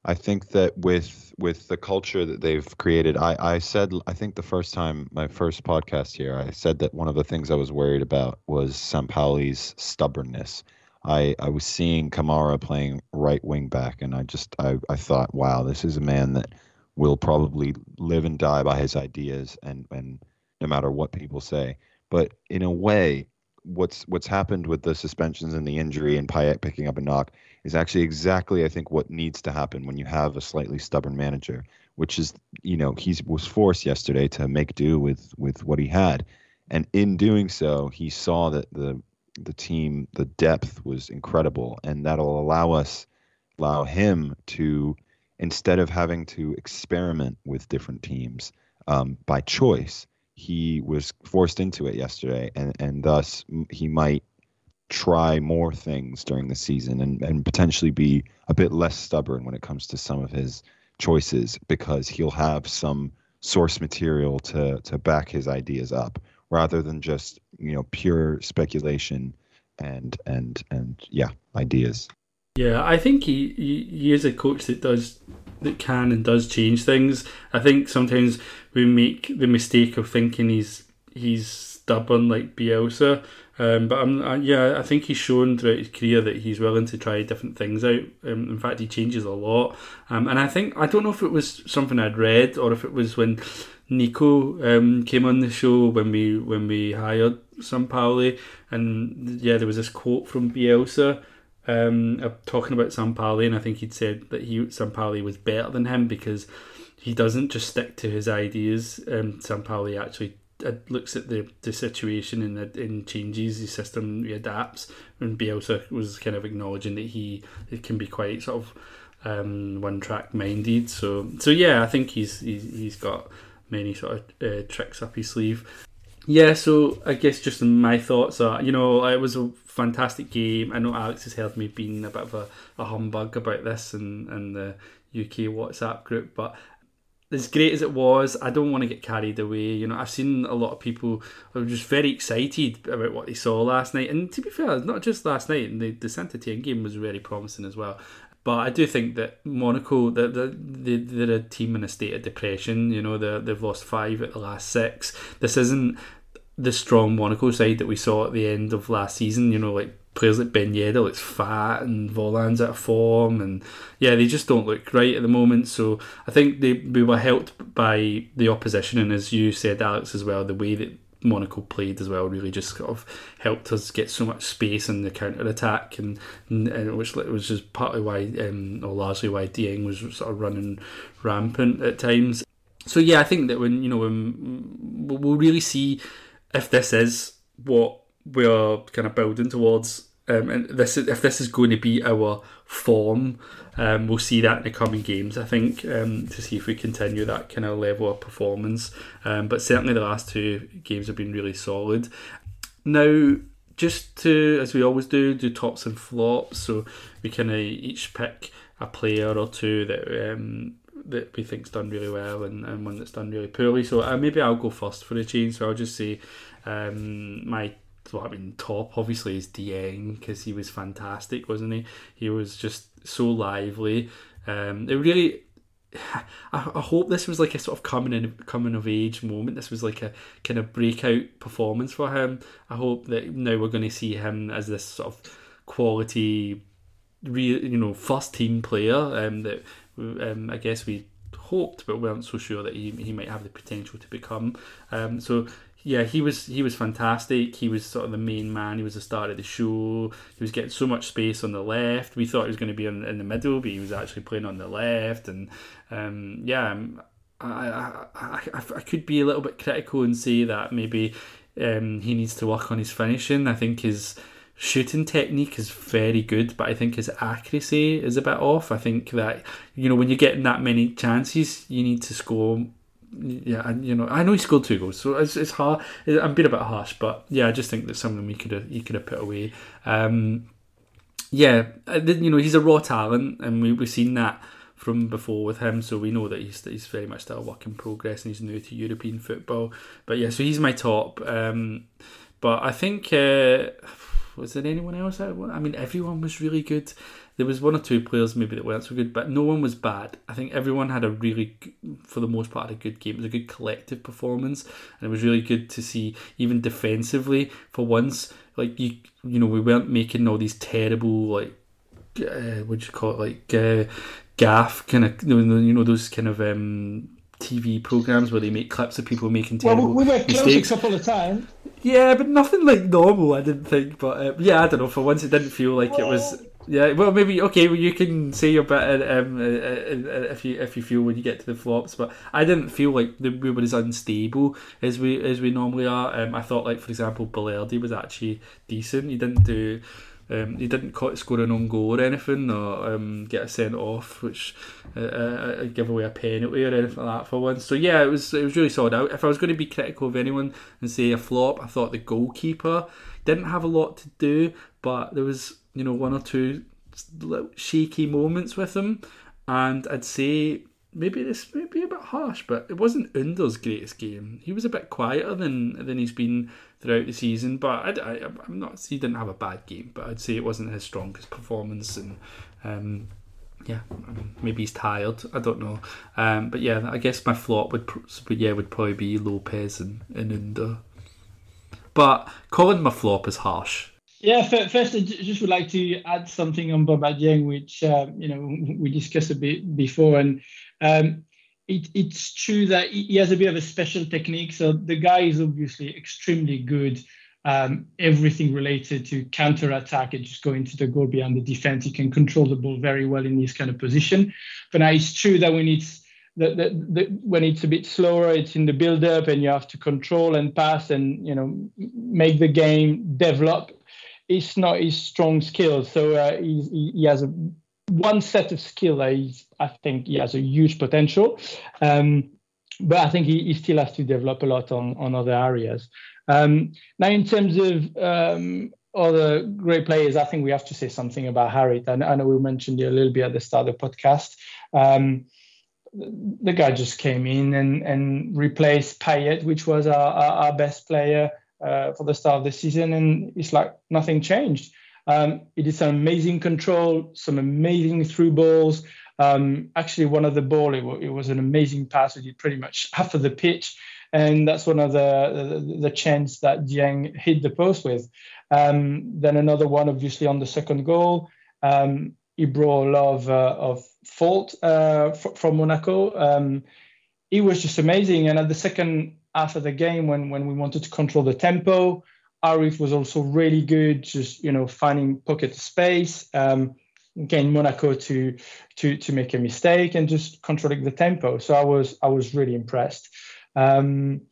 I think that with with the culture that they've created, I, I said, I think the first time, my first podcast here, I said that one of the things I was worried about was Sampaoli's stubbornness. I, I was seeing Kamara playing right wing back, and I just I, I thought, wow, this is a man that will probably live and die by his ideas, and, and no matter what people say. But in a way, what's what's happened with the suspensions and the injury and Payet picking up a knock is actually exactly, I think, what needs to happen when you have a slightly stubborn manager, which is, you know, he was forced yesterday to make do with, with what he had. And in doing so, he saw that the the team, the depth was incredible, and that'll allow us, allow him to, instead of having to experiment with different teams um, by choice, he was forced into it yesterday, and, and thus he might try more things during the season and, and potentially be a bit less stubborn when it comes to some of his choices, because he'll have some source material to, to back his ideas up, rather than just, you know, pure speculation and and and yeah, ideas. Yeah, I think he, he he is a coach that does that can and does change things. I think sometimes we make the mistake of thinking he's he's stubborn like Bielsa, um, but I'm I, yeah, I think he's shown throughout his career that he's willing to try different things out. Um, in fact, he changes a lot, um, and I think I don't know if it was something I'd read or if it was when Nico um, came on the show when we when we hired Sampaoli, and yeah, there was this quote from Bielsa um, talking about Sampaoli, and I think he'd said that he Sampaoli was better than him because he doesn't just stick to his ideas. Um, Sampaoli actually looks at the, the situation and, and changes his system, he adapts, and Bielsa was kind of acknowledging that he it can be quite sort of um, one-track minded. So so yeah, I think he's he's, he's got many sort of uh, tricks up his sleeve. Yeah, so I guess just my thoughts are, you know, it was a fantastic game. I know Alex has heard me being a bit of a, a humbug about this and, and the U K WhatsApp group, but as great as it was, I don't want to get carried away. You know, I've seen a lot of people who are just very excited about what they saw last night, and to be fair, not just last night, and the, the Saint-Étienne game was very promising as well. But I do think that Monaco, they're, they're, they're a team in a state of depression. You know, they've lost five at the last six. This isn't the strong Monaco side that we saw at the end of last season. You know, like players like Ben Yedder looks fat and Volan's out of form. And yeah, they just don't look right at the moment. So I think they we were helped by the opposition. And as you said, Alex, as well, the way that Monaco played as well really just sort of helped us get so much space in the counter-attack, and, and, and which was just partly why um, or largely why Dieng was sort of running rampant at times. So yeah, I think that when you know when we'll really see if this is what we're kind of building towards, um, and this is, if this is going to be our form, um, we'll see that in the coming games, I think, um, to see if we continue that kind of level of performance. Um, but certainly the last two games have been really solid. Now, just to, as we always do, do tops and flops. So we kind of each pick a player or two that um, that we think's done really well and, and one that's done really poorly. So uh, maybe I'll go first for a change. So I'll just say um, my Well, I mean, top obviously is Dieng, because he was fantastic, wasn't he? He was just so lively. Um, it really, I, I hope this was like a sort of coming in, coming of age moment. This was like a kind of breakout performance for him. I hope that now we're going to see him as this sort of quality, real, you know, first team player. Um, that um, I guess we hoped, but weren't so sure that he he might have the potential to become. Um, so. Yeah, he was he was fantastic. He was sort of the main man. He was the star of the show. He was getting so much space on the left. We thought he was going to be in, in the middle, but he was actually playing on the left. And um, yeah, I, I, I, I could be a little bit critical and say that maybe um, he needs to work on his finishing. I think his shooting technique is very good, but I think his accuracy is a bit off. I think that, you know, when you're getting that many chances, you need to score. Yeah, and you know, I know he scored two goals, so it's it's hard. I'm being a bit harsh, but yeah, I just think that some of them he could have he could have put away. Um, yeah, you know, he's a raw talent, and we we've seen that from before with him, so we know that he's he's very much still a work in progress, and he's new to European football. But yeah, so he's my top. Um, but I think uh, was there anyone else? I mean, everyone was really good. There was one or two players maybe that weren't so good, but no one was bad. I think everyone had a really, for the most part, a good game. It was a good collective performance, and it was really good to see, even defensively, for once, like, you you know, we weren't making all these terrible, like, uh, what do you call it, like, uh, gaff kind of, you know, those kind of um, T V programs where they make clips of people making terrible well, we were mistakes. Close a couple of times. Yeah, but nothing like normal, I didn't think. But, uh, yeah, I don't know, for once it didn't feel like well, it was... Yeah, well, maybe okay. Well, you can say your bit um, if you if you feel when you get to the flops, but I didn't feel like we were as unstable as we as we normally are. Um, I thought, like, for example, Bilardi was actually decent. He didn't do, um, he didn't score an own goal or anything, or um, get a sent off, which uh, uh, give away a penalty or anything like that for once. So yeah, it was it was really solid. I, if I was going to be critical of anyone and say a flop, I thought the goalkeeper didn't have a lot to do, but there was, you know, one or two little shaky moments with him, and I'd say maybe this may be a bit harsh, but it wasn't Under's greatest game. He was a bit quieter than than he's been throughout the season, but I, I, I'm not. He didn't have a bad game, but I'd say it wasn't his strongest performance, and um, yeah, I mean, maybe he's tired. I don't know, um, but yeah, I guess my flop would, yeah, would probably be Lopez and, and Under. But calling my flop is harsh. Yeah, first I just would like to add something on Bamba Dieng, which uh, you know we discussed a bit before, and um, it, it's true that he has a bit of a special technique. So the guy is obviously extremely good. Um, everything related to counter attack and just going to the goal behind the defense, he can control the ball very well in this kind of position. But now it's true that when it's the, the, the, when it's a bit slower, it's in the build up, and you have to control and pass, and you know make the game develop. It's not his strong skill, so uh, he, he has a, one set of skill that he's, I think he has a huge potential, um, but I think he, he still has to develop a lot on, on other areas. Um, now, in terms of um, other great players, I think we have to say something about Harit. I, I know we mentioned it a little bit at the start of the podcast. Um, the guy just came in and, and replaced Payet, which was our, our, our best player Uh, for the start of the season, and it's like nothing changed. Um, it is some amazing control, some amazing through balls. Um, actually, one of the ball, it, w- it was an amazing pass. We did pretty much half of the pitch, and that's one of the the, the chance that Dieng hit the post with. Um, then another one, obviously, on the second goal. Um, he brought a lot of, uh, of fault uh, f- from Monaco. Um, it was just amazing, and at the second after the game, when, when we wanted to control the tempo, Harit was also really good, just, you know, finding pocket space, um, getting Monaco to, to, to make a mistake and just controlling the tempo. So I was, I was really impressed. Um,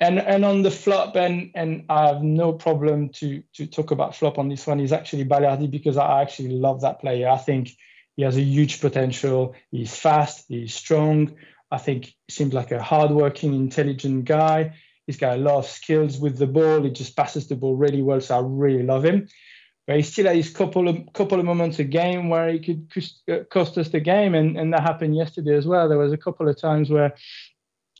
and, and on the flop, and, and I have no problem to, to talk about flop on this one, is actually Bilardi, because I actually love that player. I think he has a huge potential. He's fast, he's strong. I think he seems like a hardworking, intelligent guy. He's got a lot of skills with the ball. He just passes the ball really well, so I really love him. But he still had his couple of, couple of moments a game where he could cost us the game, and, and that happened yesterday as well. There was a couple of times where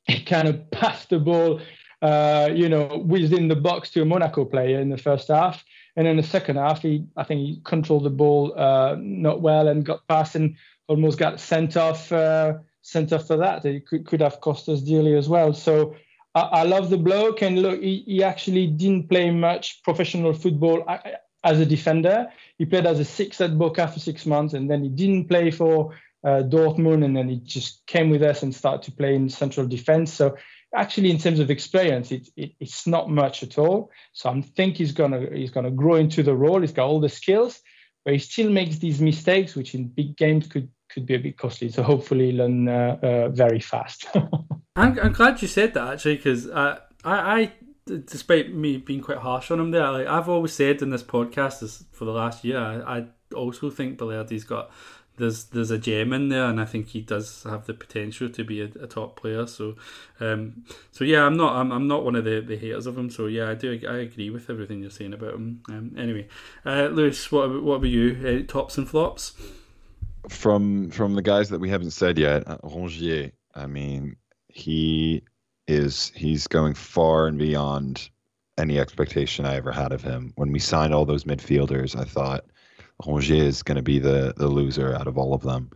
he kind of passed the ball, uh, you know, within the box to a Monaco player in the first half. And in the second half, he, I think he controlled the ball uh, not well and got past and almost got sent off uh, sent off for that. It could, could have cost us dearly as well. So I, I love the bloke. And look, he, he actually didn't play much professional football as a defender. He played as a six at Boca for six months, and then he didn't play for uh, Dortmund, and then he just came with us and started to play in central defence. So actually, in terms of experience, it, it, it's not much at all. So I think he's gonna he's gonna grow into the role. He's got all the skills, but he still makes these mistakes, which in big games could could be a bit costly. So hopefully learn uh, uh, very fast. I'm, I'm glad you said that, actually, because I, I, I, despite me being quite harsh on him there, like, I've always said in this podcast is, for the last year, I, I also think Bilardi's got... There's there's a gem in there, and I think he does have the potential to be a, a top player. So, um, so yeah, I'm not I'm I'm not one of the, the haters of him. So yeah, I do I agree with everything you're saying about him. Um, anyway, uh, Lewis, what about, what about you? Uh, tops and flops from from the guys that we haven't said yet. Uh, Rongier, I mean, he is he's going far and beyond any expectation I ever had of him. When we signed all those midfielders, I thought Rongier is going to be the, the loser out of all of them.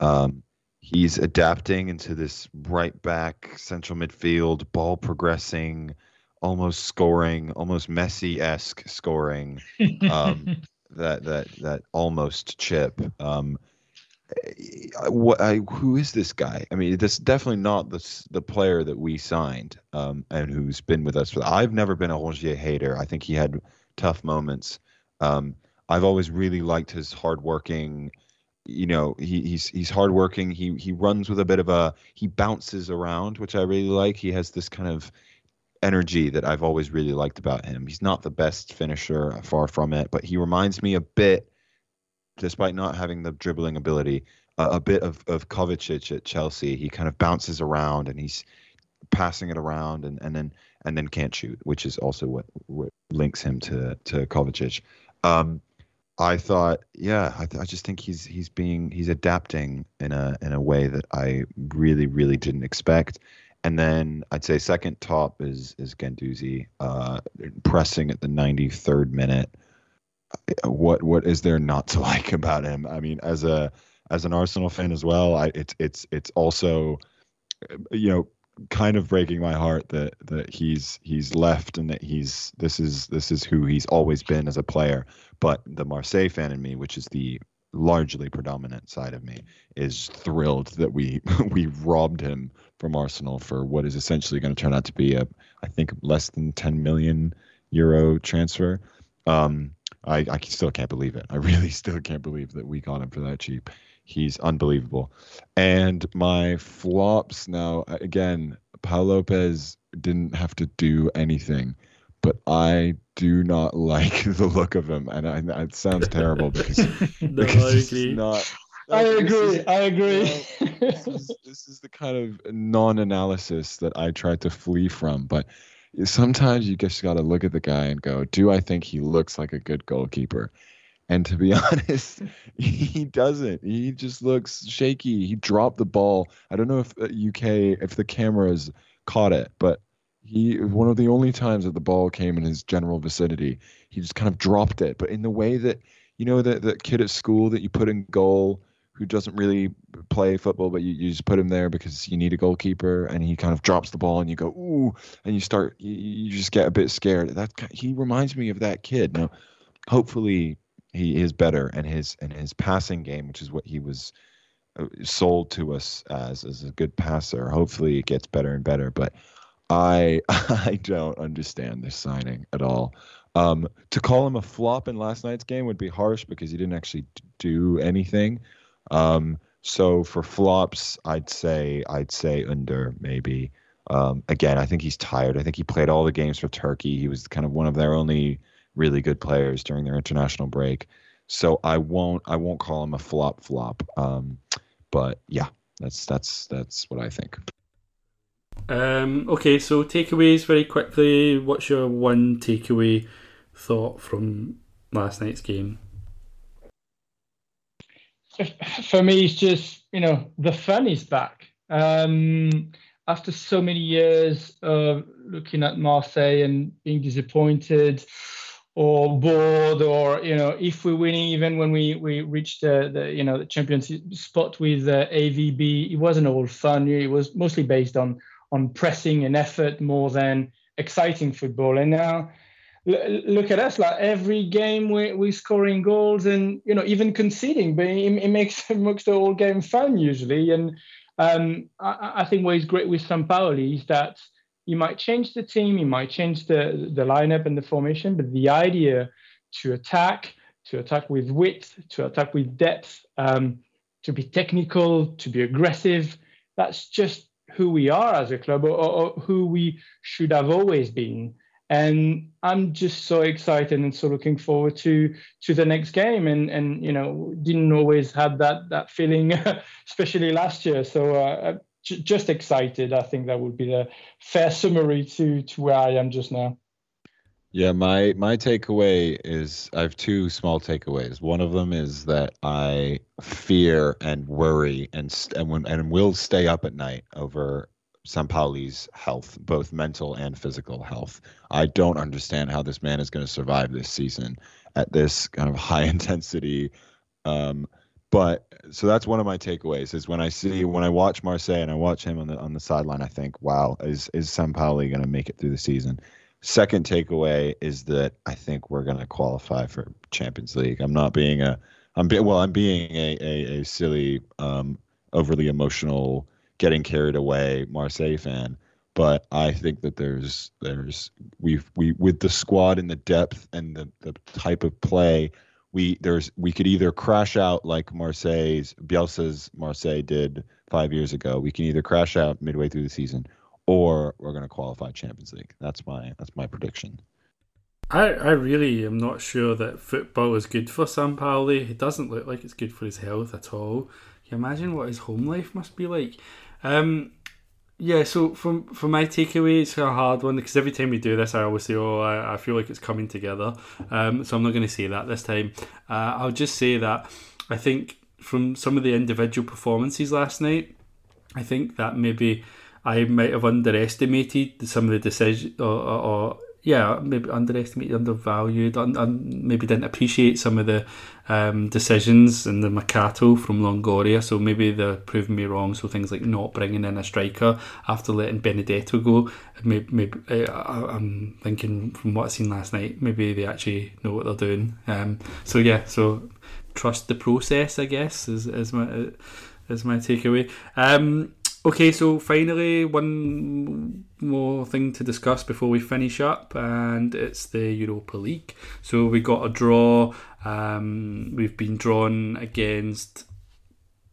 Um, he's adapting into this right back, central midfield, ball progressing, almost scoring, almost Messi-esque scoring. Um, that that that almost chip. Um, what? I, who is this guy? I mean, that's definitely not the the player that we signed, um, and who's been with us for. The, I've never been a Rongier hater. I think he had tough moments. Um, I've always really liked his hardworking, you know, he, he's he's hardworking. He he runs with a bit of a, he bounces around, which I really like. He has this kind of energy that I've always really liked about him. He's not the best finisher, far from it, but he reminds me a bit, despite not having the dribbling ability, uh, a bit of, of Kovacic at Chelsea. He kind of bounces around and he's passing it around and, and then and then can't shoot, which is also what, what links him to, to Kovacic. Um, I thought, yeah, I, th- I just think he's he's being he's adapting in a in a way that I really really didn't expect. And then I'd say second top is is Guendouzi, uh, pressing at the ninety-third minute. What what is there not to like about him? I mean, as a as an Arsenal fan as well, I, it's it's it's also, you know, kind of breaking my heart that that he's he's left and that he's this is this is who he's always been as a player. But the Marseille fan in me, which is the largely predominant side of me, is thrilled that we we robbed him from Arsenal for what is essentially going to turn out to be a I think less than ten million euro transfer. Um, I I still can't believe it. I really still can't believe that we got him for that cheap. He's unbelievable. And my flops now, again, Pau Lopez didn't have to do anything, but I do not like the look of him. And I, it sounds terrible because, no, because it's not... Like, I agree. Is, I agree. You know, this, is, this is the kind of non-analysis that I try to flee from. But sometimes you just got to look at the guy and go, do I think he looks like a good goalkeeper? And to be honest, he doesn't. He just looks shaky. He dropped the ball. I don't know if U K, if the cameras caught it, but he one of the only times that the ball came in his general vicinity, he just kind of dropped it. But in the way that, you know, that that kid at school that you put in goal who doesn't really play football, but you, you just put him there because you need a goalkeeper, and he kind of drops the ball and you go, ooh, and you start, you, you just get a bit scared. That he reminds me of that kid. Now, hopefully... he is better, and his and his passing game, which is what he was sold to us as, as a good passer. Hopefully, it gets better and better. But I I don't understand this signing at all. Um, to call him a flop in last night's game would be harsh because he didn't actually do anything. Um, so for flops, I'd say I'd say Under maybe. Um, again, I think he's tired. I think he played all the games for Turkey. He was kind of one of their only really good players during their international break. So I won't I won't call him a flop flop. Um, but yeah, that's that's that's what I think. Um, okay, so takeaways very quickly. What's your one takeaway thought from last night's game? For me, it's just, you know, the fun is back. Um, after so many years of looking at Marseille and being disappointed or bored, or, you know, if we're winning, even when we we reached the, the you know the Champions League spot with uh, A V B, it wasn't all fun. It was mostly based on on pressing and effort more than exciting football. And now l- look at us, like every game we we're scoring goals and, you know, even conceding, but it, it makes it makes the whole game fun usually. And um, I, I think what is great with Sampaoli is that he might change the team, he might change the, the lineup and the formation, but the idea to attack, to attack with width, to attack with depth, um, to be technical, to be aggressive, that's just who we are as a club, or, or who we should have always been. And I'm just so excited and so looking forward to to the next game. And, and you know, didn't always have that that feeling, especially last year. So uh, j- just excited. I think that would be the fair summary to to where I am just now. Yeah, my my takeaway is I have two small takeaways. One of them is that I fear and worry and st- and, when, and will stay up at night over Sampaoli's health, both mental and physical health. I don't understand how this man is going to survive this season at this kind of high intensity. Um, but so that's one of my takeaways is when I see, when I watch Marseille and I watch him on the on the sideline, I think, wow, is, is Sampaoli going to make it through the season? Second takeaway is that I think we're going to qualify for Champions League. I'm not being a, I'm be, well, I'm being a, a, a silly, um, overly emotional, getting carried away Marseille fan, but I think that there's there's we we with the squad and the depth and the, the type of play, we there's we could either crash out like Marseille's Bielsa's Marseille did five years ago. We can either crash out midway through the season, or we're going to qualify Champions League. That's my that's my prediction. I I really am not sure that football is good for Sampaoli. It doesn't look like it's good for his health at all. Can you imagine what his home life must be like? Um, yeah, so for, for my takeaway, it's a hard one, because every time we do this, I always say, oh, I, I feel like it's coming together. Um, so I'm not going to say that this time. Uh, I'll just say that I think from some of the individual performances last night, I think that maybe I might have underestimated some of the decisions, or, or, or yeah, maybe underestimated, undervalued, un, un, maybe didn't appreciate some of the um, decisions in the Mercato from Longoria. So maybe they're proving me wrong. So things like not bringing in a striker after letting Benedetto go. Maybe, maybe I, I'm thinking from what I seen last night, maybe they actually know what they're doing. Um, so yeah, so trust the process, I guess, is, is my is my takeaway. Um, Okay, so finally, one more thing to discuss before we finish up, and it's the Europa League. So we got a draw. Um, we've been drawn against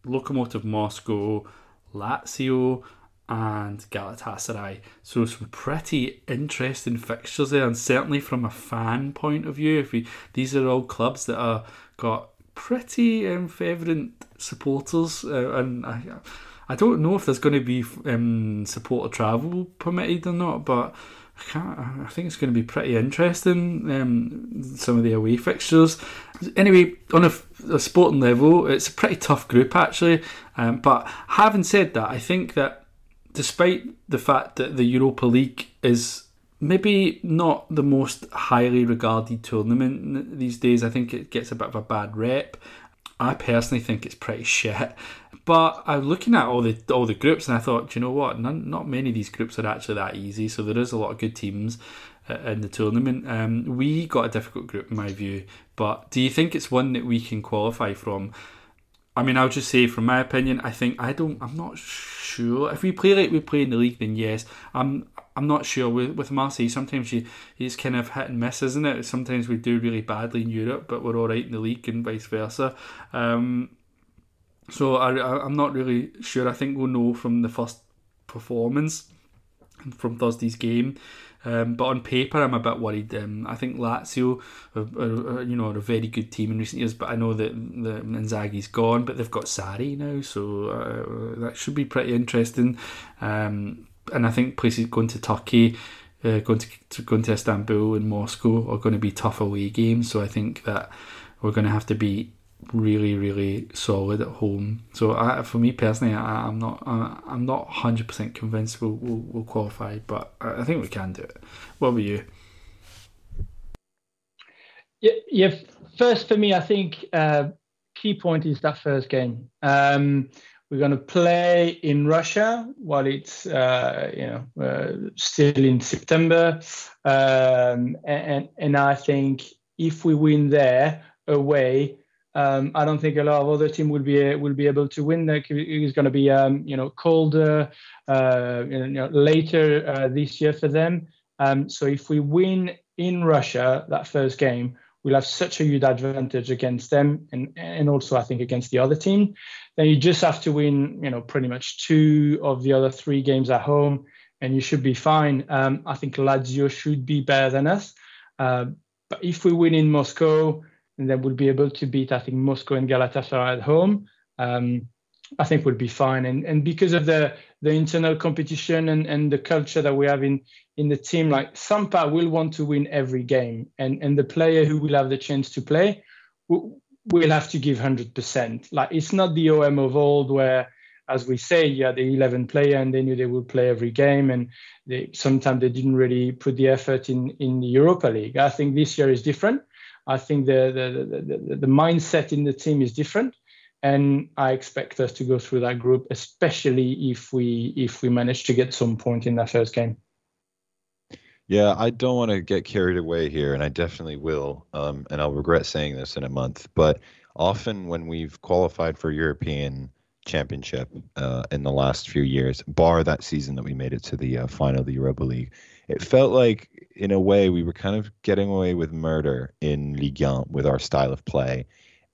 Lokomotiv Moscow, Lazio, and Galatasaray. So some pretty interesting fixtures there, and certainly from a fan point of view, if we these are all clubs that are got pretty um, fervent supporters, uh, and I. I I don't know if there's going to be um, supporter travel permitted or not, but I, can't, I think it's going to be pretty interesting, um, some of the away fixtures. Anyway, on a, a sporting level, it's a pretty tough group, actually. Um, but having said that, I think that despite the fact that the Europa League is maybe not the most highly regarded tournament these days, I think it gets a bit of a bad rep. I personally think it's pretty shit. But I'm looking at all the all the groups, and I thought, you know what? None, not many of these groups are actually that easy. So there is a lot of good teams in the tournament. Um, we got a difficult group, in my view. But do you think it's one that we can qualify from? I mean, I'll just say, from my opinion, I think I don't. I'm not sure if we play like we play in the league. Then yes, I'm. I'm not sure with with Marseille. Sometimes you it's kind of hit and miss, isn't it? Sometimes we do really badly in Europe, but we're all right in the league, and vice versa. Um, So I, I, I'm not really sure. I think we'll know from the first performance from Thursday's game. Um, but on paper, I'm a bit worried. Um, I think Lazio are, are, you know, are a very good team in recent years, but I know that the Inzaghi's gone, but they've got Sarri now, so uh, that should be pretty interesting. Um, and I think places going to Turkey, uh, going to, to going to Istanbul and Moscow are going to be tough away games, so I think that we're going to have to be really, really solid at home. So, I, for me personally, I, I'm not, I, I'm not one hundred percent convinced we'll, we'll we'll qualify, but I think we can do it. What about you? Yeah, yeah. First, for me, I think uh, key point is that first game. Um, we're going to play in Russia while it's uh, you know uh, still in September, um, and and I think if we win there away. Um, I don't think a lot of other teams will be will be able to win. There. It's going to be um, you know colder, uh, you know later uh, this year for them. Um, so if we win in Russia that first game, we'll have such a huge advantage against them, and and also I think against the other team. Then you just have to win, you know, pretty much two of the other three games at home, and you should be fine. Um, I think Lazio should be better than us. Uh, but if we win in Moscow, then we'll be able to beat, I think, Moscow and Galatasaray at home. Um, I think we'll be fine. And and because of the the internal competition and, and the culture that we have in, in the team, like Sampa will want to win every game. And, and the player who will have the chance to play will, will have to give one hundred percent. Like, it's not the O M of old where, as we say, you had the eleven player and they knew they would play every game. And they, sometimes they didn't really put the effort in, in the Europa League. I think this year is different. I think the the, the, the the mindset in the team is different. And I expect us to go through that group, especially if we if we manage to get some point in that first game. Yeah, I don't want to get carried away here, and I definitely will. Um, and I'll regret saying this in a month. But often when we've qualified for European Championship uh, in the last few years, bar that season that we made it to the uh, final of the Europa League, it felt like, in a way, we were kind of getting away with murder in Ligue one with our style of play,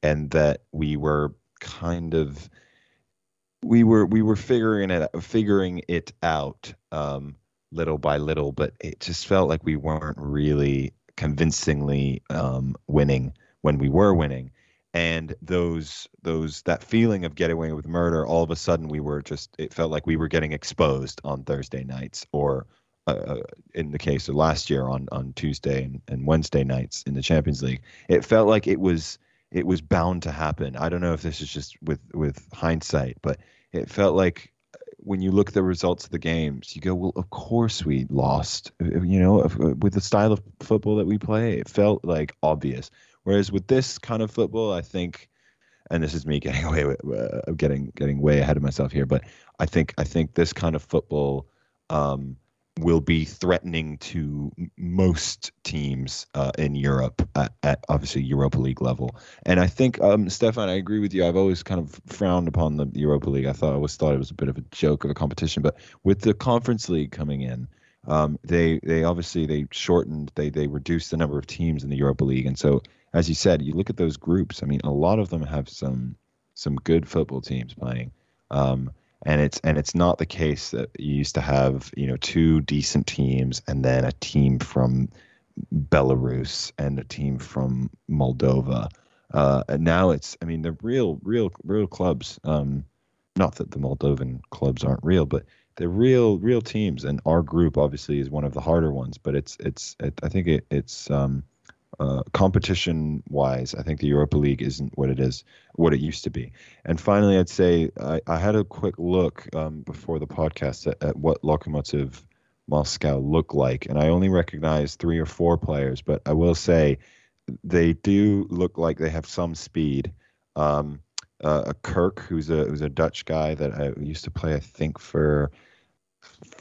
and that we were kind of we were we were figuring it figuring it out um, little by little, but it just felt like we weren't really convincingly um, winning when we were winning. And those those that feeling of getting away with murder, all of a sudden we were just it felt like we were getting exposed on Thursday nights, or Uh, in the case of last year on, on Tuesday and, and Wednesday nights in the Champions League. It felt like it was it was bound to happen. I don't know if this is just with, with hindsight, but it felt like when you look at the results of the games, you go, well, of course we lost. You know, with the style of football that we play, it felt like obvious. Whereas with this kind of football, I think, and this is me getting away with, uh, getting getting way ahead of myself here, but I think I think this kind of football Um, will be threatening to most teams uh, in Europe at, at obviously Europa League level. And I think, um, Stefan, I agree with you. I've always kind of frowned upon the Europa League. I thought I always thought it was a bit of a joke of a competition. But with the Conference League coming in, um, they they obviously they shortened, they they reduced the number of teams in the Europa League. And so, as you said, you look at those groups. I mean, a lot of them have some some good football teams playing. Um, And it's and it's not the case that you used to have, you know, two decent teams and then a team from Belarus and a team from Moldova. Uh, and now it's, I mean, the real, real, real clubs. Um, not that the Moldovan clubs aren't real, but they're real, real teams. And our group obviously is one of the harder ones. But it's it's it, I think it, it's um, uh, competition wise. I think the Europa League isn't what it is. what it used to be. And finally, I'd say I, I had a quick look um, before the podcast at, at what Lokomotiv Moscow looked like. And I only recognized three or four players, but I will say they do look like they have some speed. Um, uh, a Kirk, who's a, who's a Dutch guy that I used to play, I think, for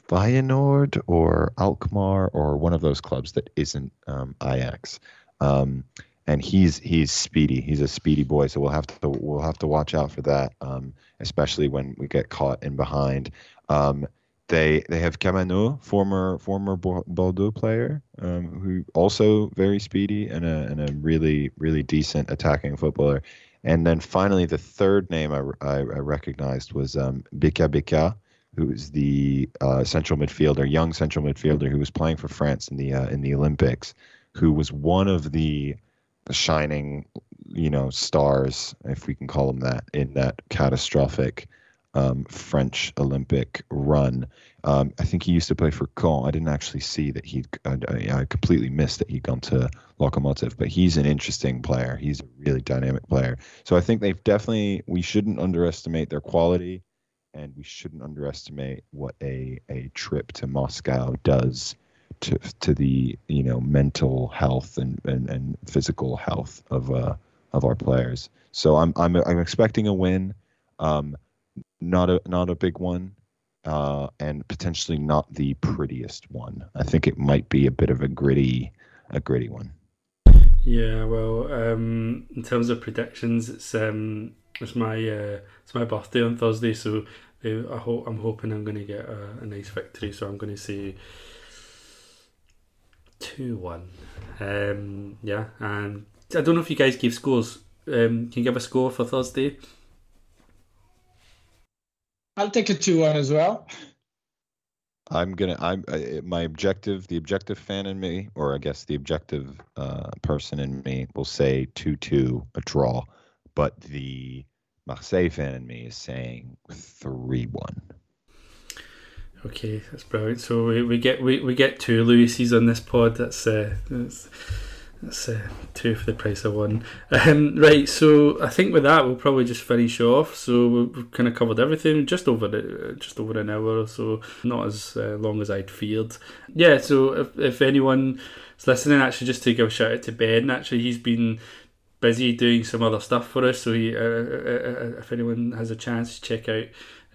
Feyenoord or Alkmaar or one of those clubs that isn't um, Ajax. Um And he's he's speedy. He's a speedy boy. So we'll have to we'll have to watch out for that, um, especially when we get caught in behind. Um, they they have Kamano, former former Bordeaux player, um, who also very speedy and a and a really really decent attacking footballer. And then finally, the third name I I, I recognized was um, Bika Bika, who is the uh, central midfielder, young central midfielder who was playing for France in the uh, in the Olympics, who was one of the shining, you know, stars, if we can call them that, in that catastrophic um, French Olympic run. Um, I think he used to play for Caen. I didn't actually see that he. I, I completely missed that he'd gone to Lokomotiv. But he's an interesting player. He's a really dynamic player. So I think they've definitely. We shouldn't underestimate their quality, and we shouldn't underestimate what a a trip to Moscow does To, to the, you know, mental health and, and, and physical health of uh of our players. So I'm I'm I'm expecting a win, um, not a not a big one, uh, and potentially not the prettiest one. I think it might be a bit of a gritty a gritty one. Yeah, well, um, in terms of predictions, it's um it's my uh, it's my birthday on Thursday, so I hope I'm hoping I'm going to get a, a nice victory. So I'm going to say two one. Um, yeah, and I don't know if you guys gave scores. Um, can you give a score for Thursday? I'll take a two one as well. I'm gonna. I'm I, my objective. The objective fan in me, or I guess the objective uh, person in me, will say two two, a draw. But the Marseille fan in me is saying three one. Okay, that's brilliant. So we, we get we, we get two Lewis's on this pod. That's uh, that's that's uh, two for the price of one. Um, right. So I think with that we'll probably just finish off. So we've kind of covered everything. Just over the, just over an hour or so. Not as uh, long as I'd feared. Yeah. So if if anyone's listening, actually, just to give a shout out to Ben. Actually, he's been busy doing some other stuff for us. So he, uh, uh, uh, if anyone has a chance, check out.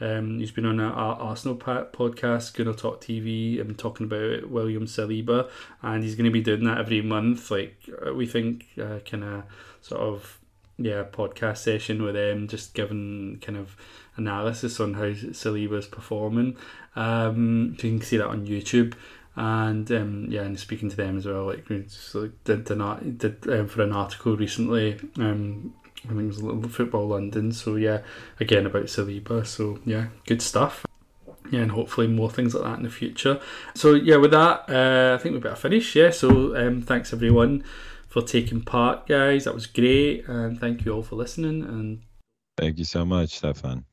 Um, he's been on our Arsenal podcast, Gonna Talk T V, and talking about William Saliba, and he's going to be doing that every month. Like we think, uh, kind of sort of yeah, podcast session with them, just giving kind of analysis on how Saliba's performing. Um, so you can see that on YouTube, and um, yeah, and speaking to them as well. Like we just, like did an did um, for an article recently. Um, I think it was a little Football London, so yeah, again about Saliba, so yeah, good stuff. Yeah, and hopefully more things like that in the future. So yeah, with that, uh, I think we better finish, yeah, so um, thanks everyone for taking part, guys, that was great, and thank you all for listening. And thank you so much, Stefan.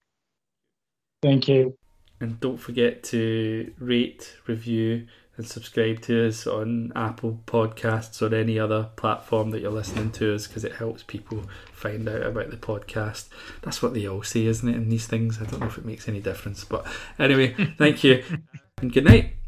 Thank you. And don't forget to rate, review, and subscribe to us on Apple Podcasts or any other platform that you're listening to us, because it helps people find out about the podcast. That's what they all say, isn't it, in these things? I don't know if it makes any difference, but anyway, thank you and good night.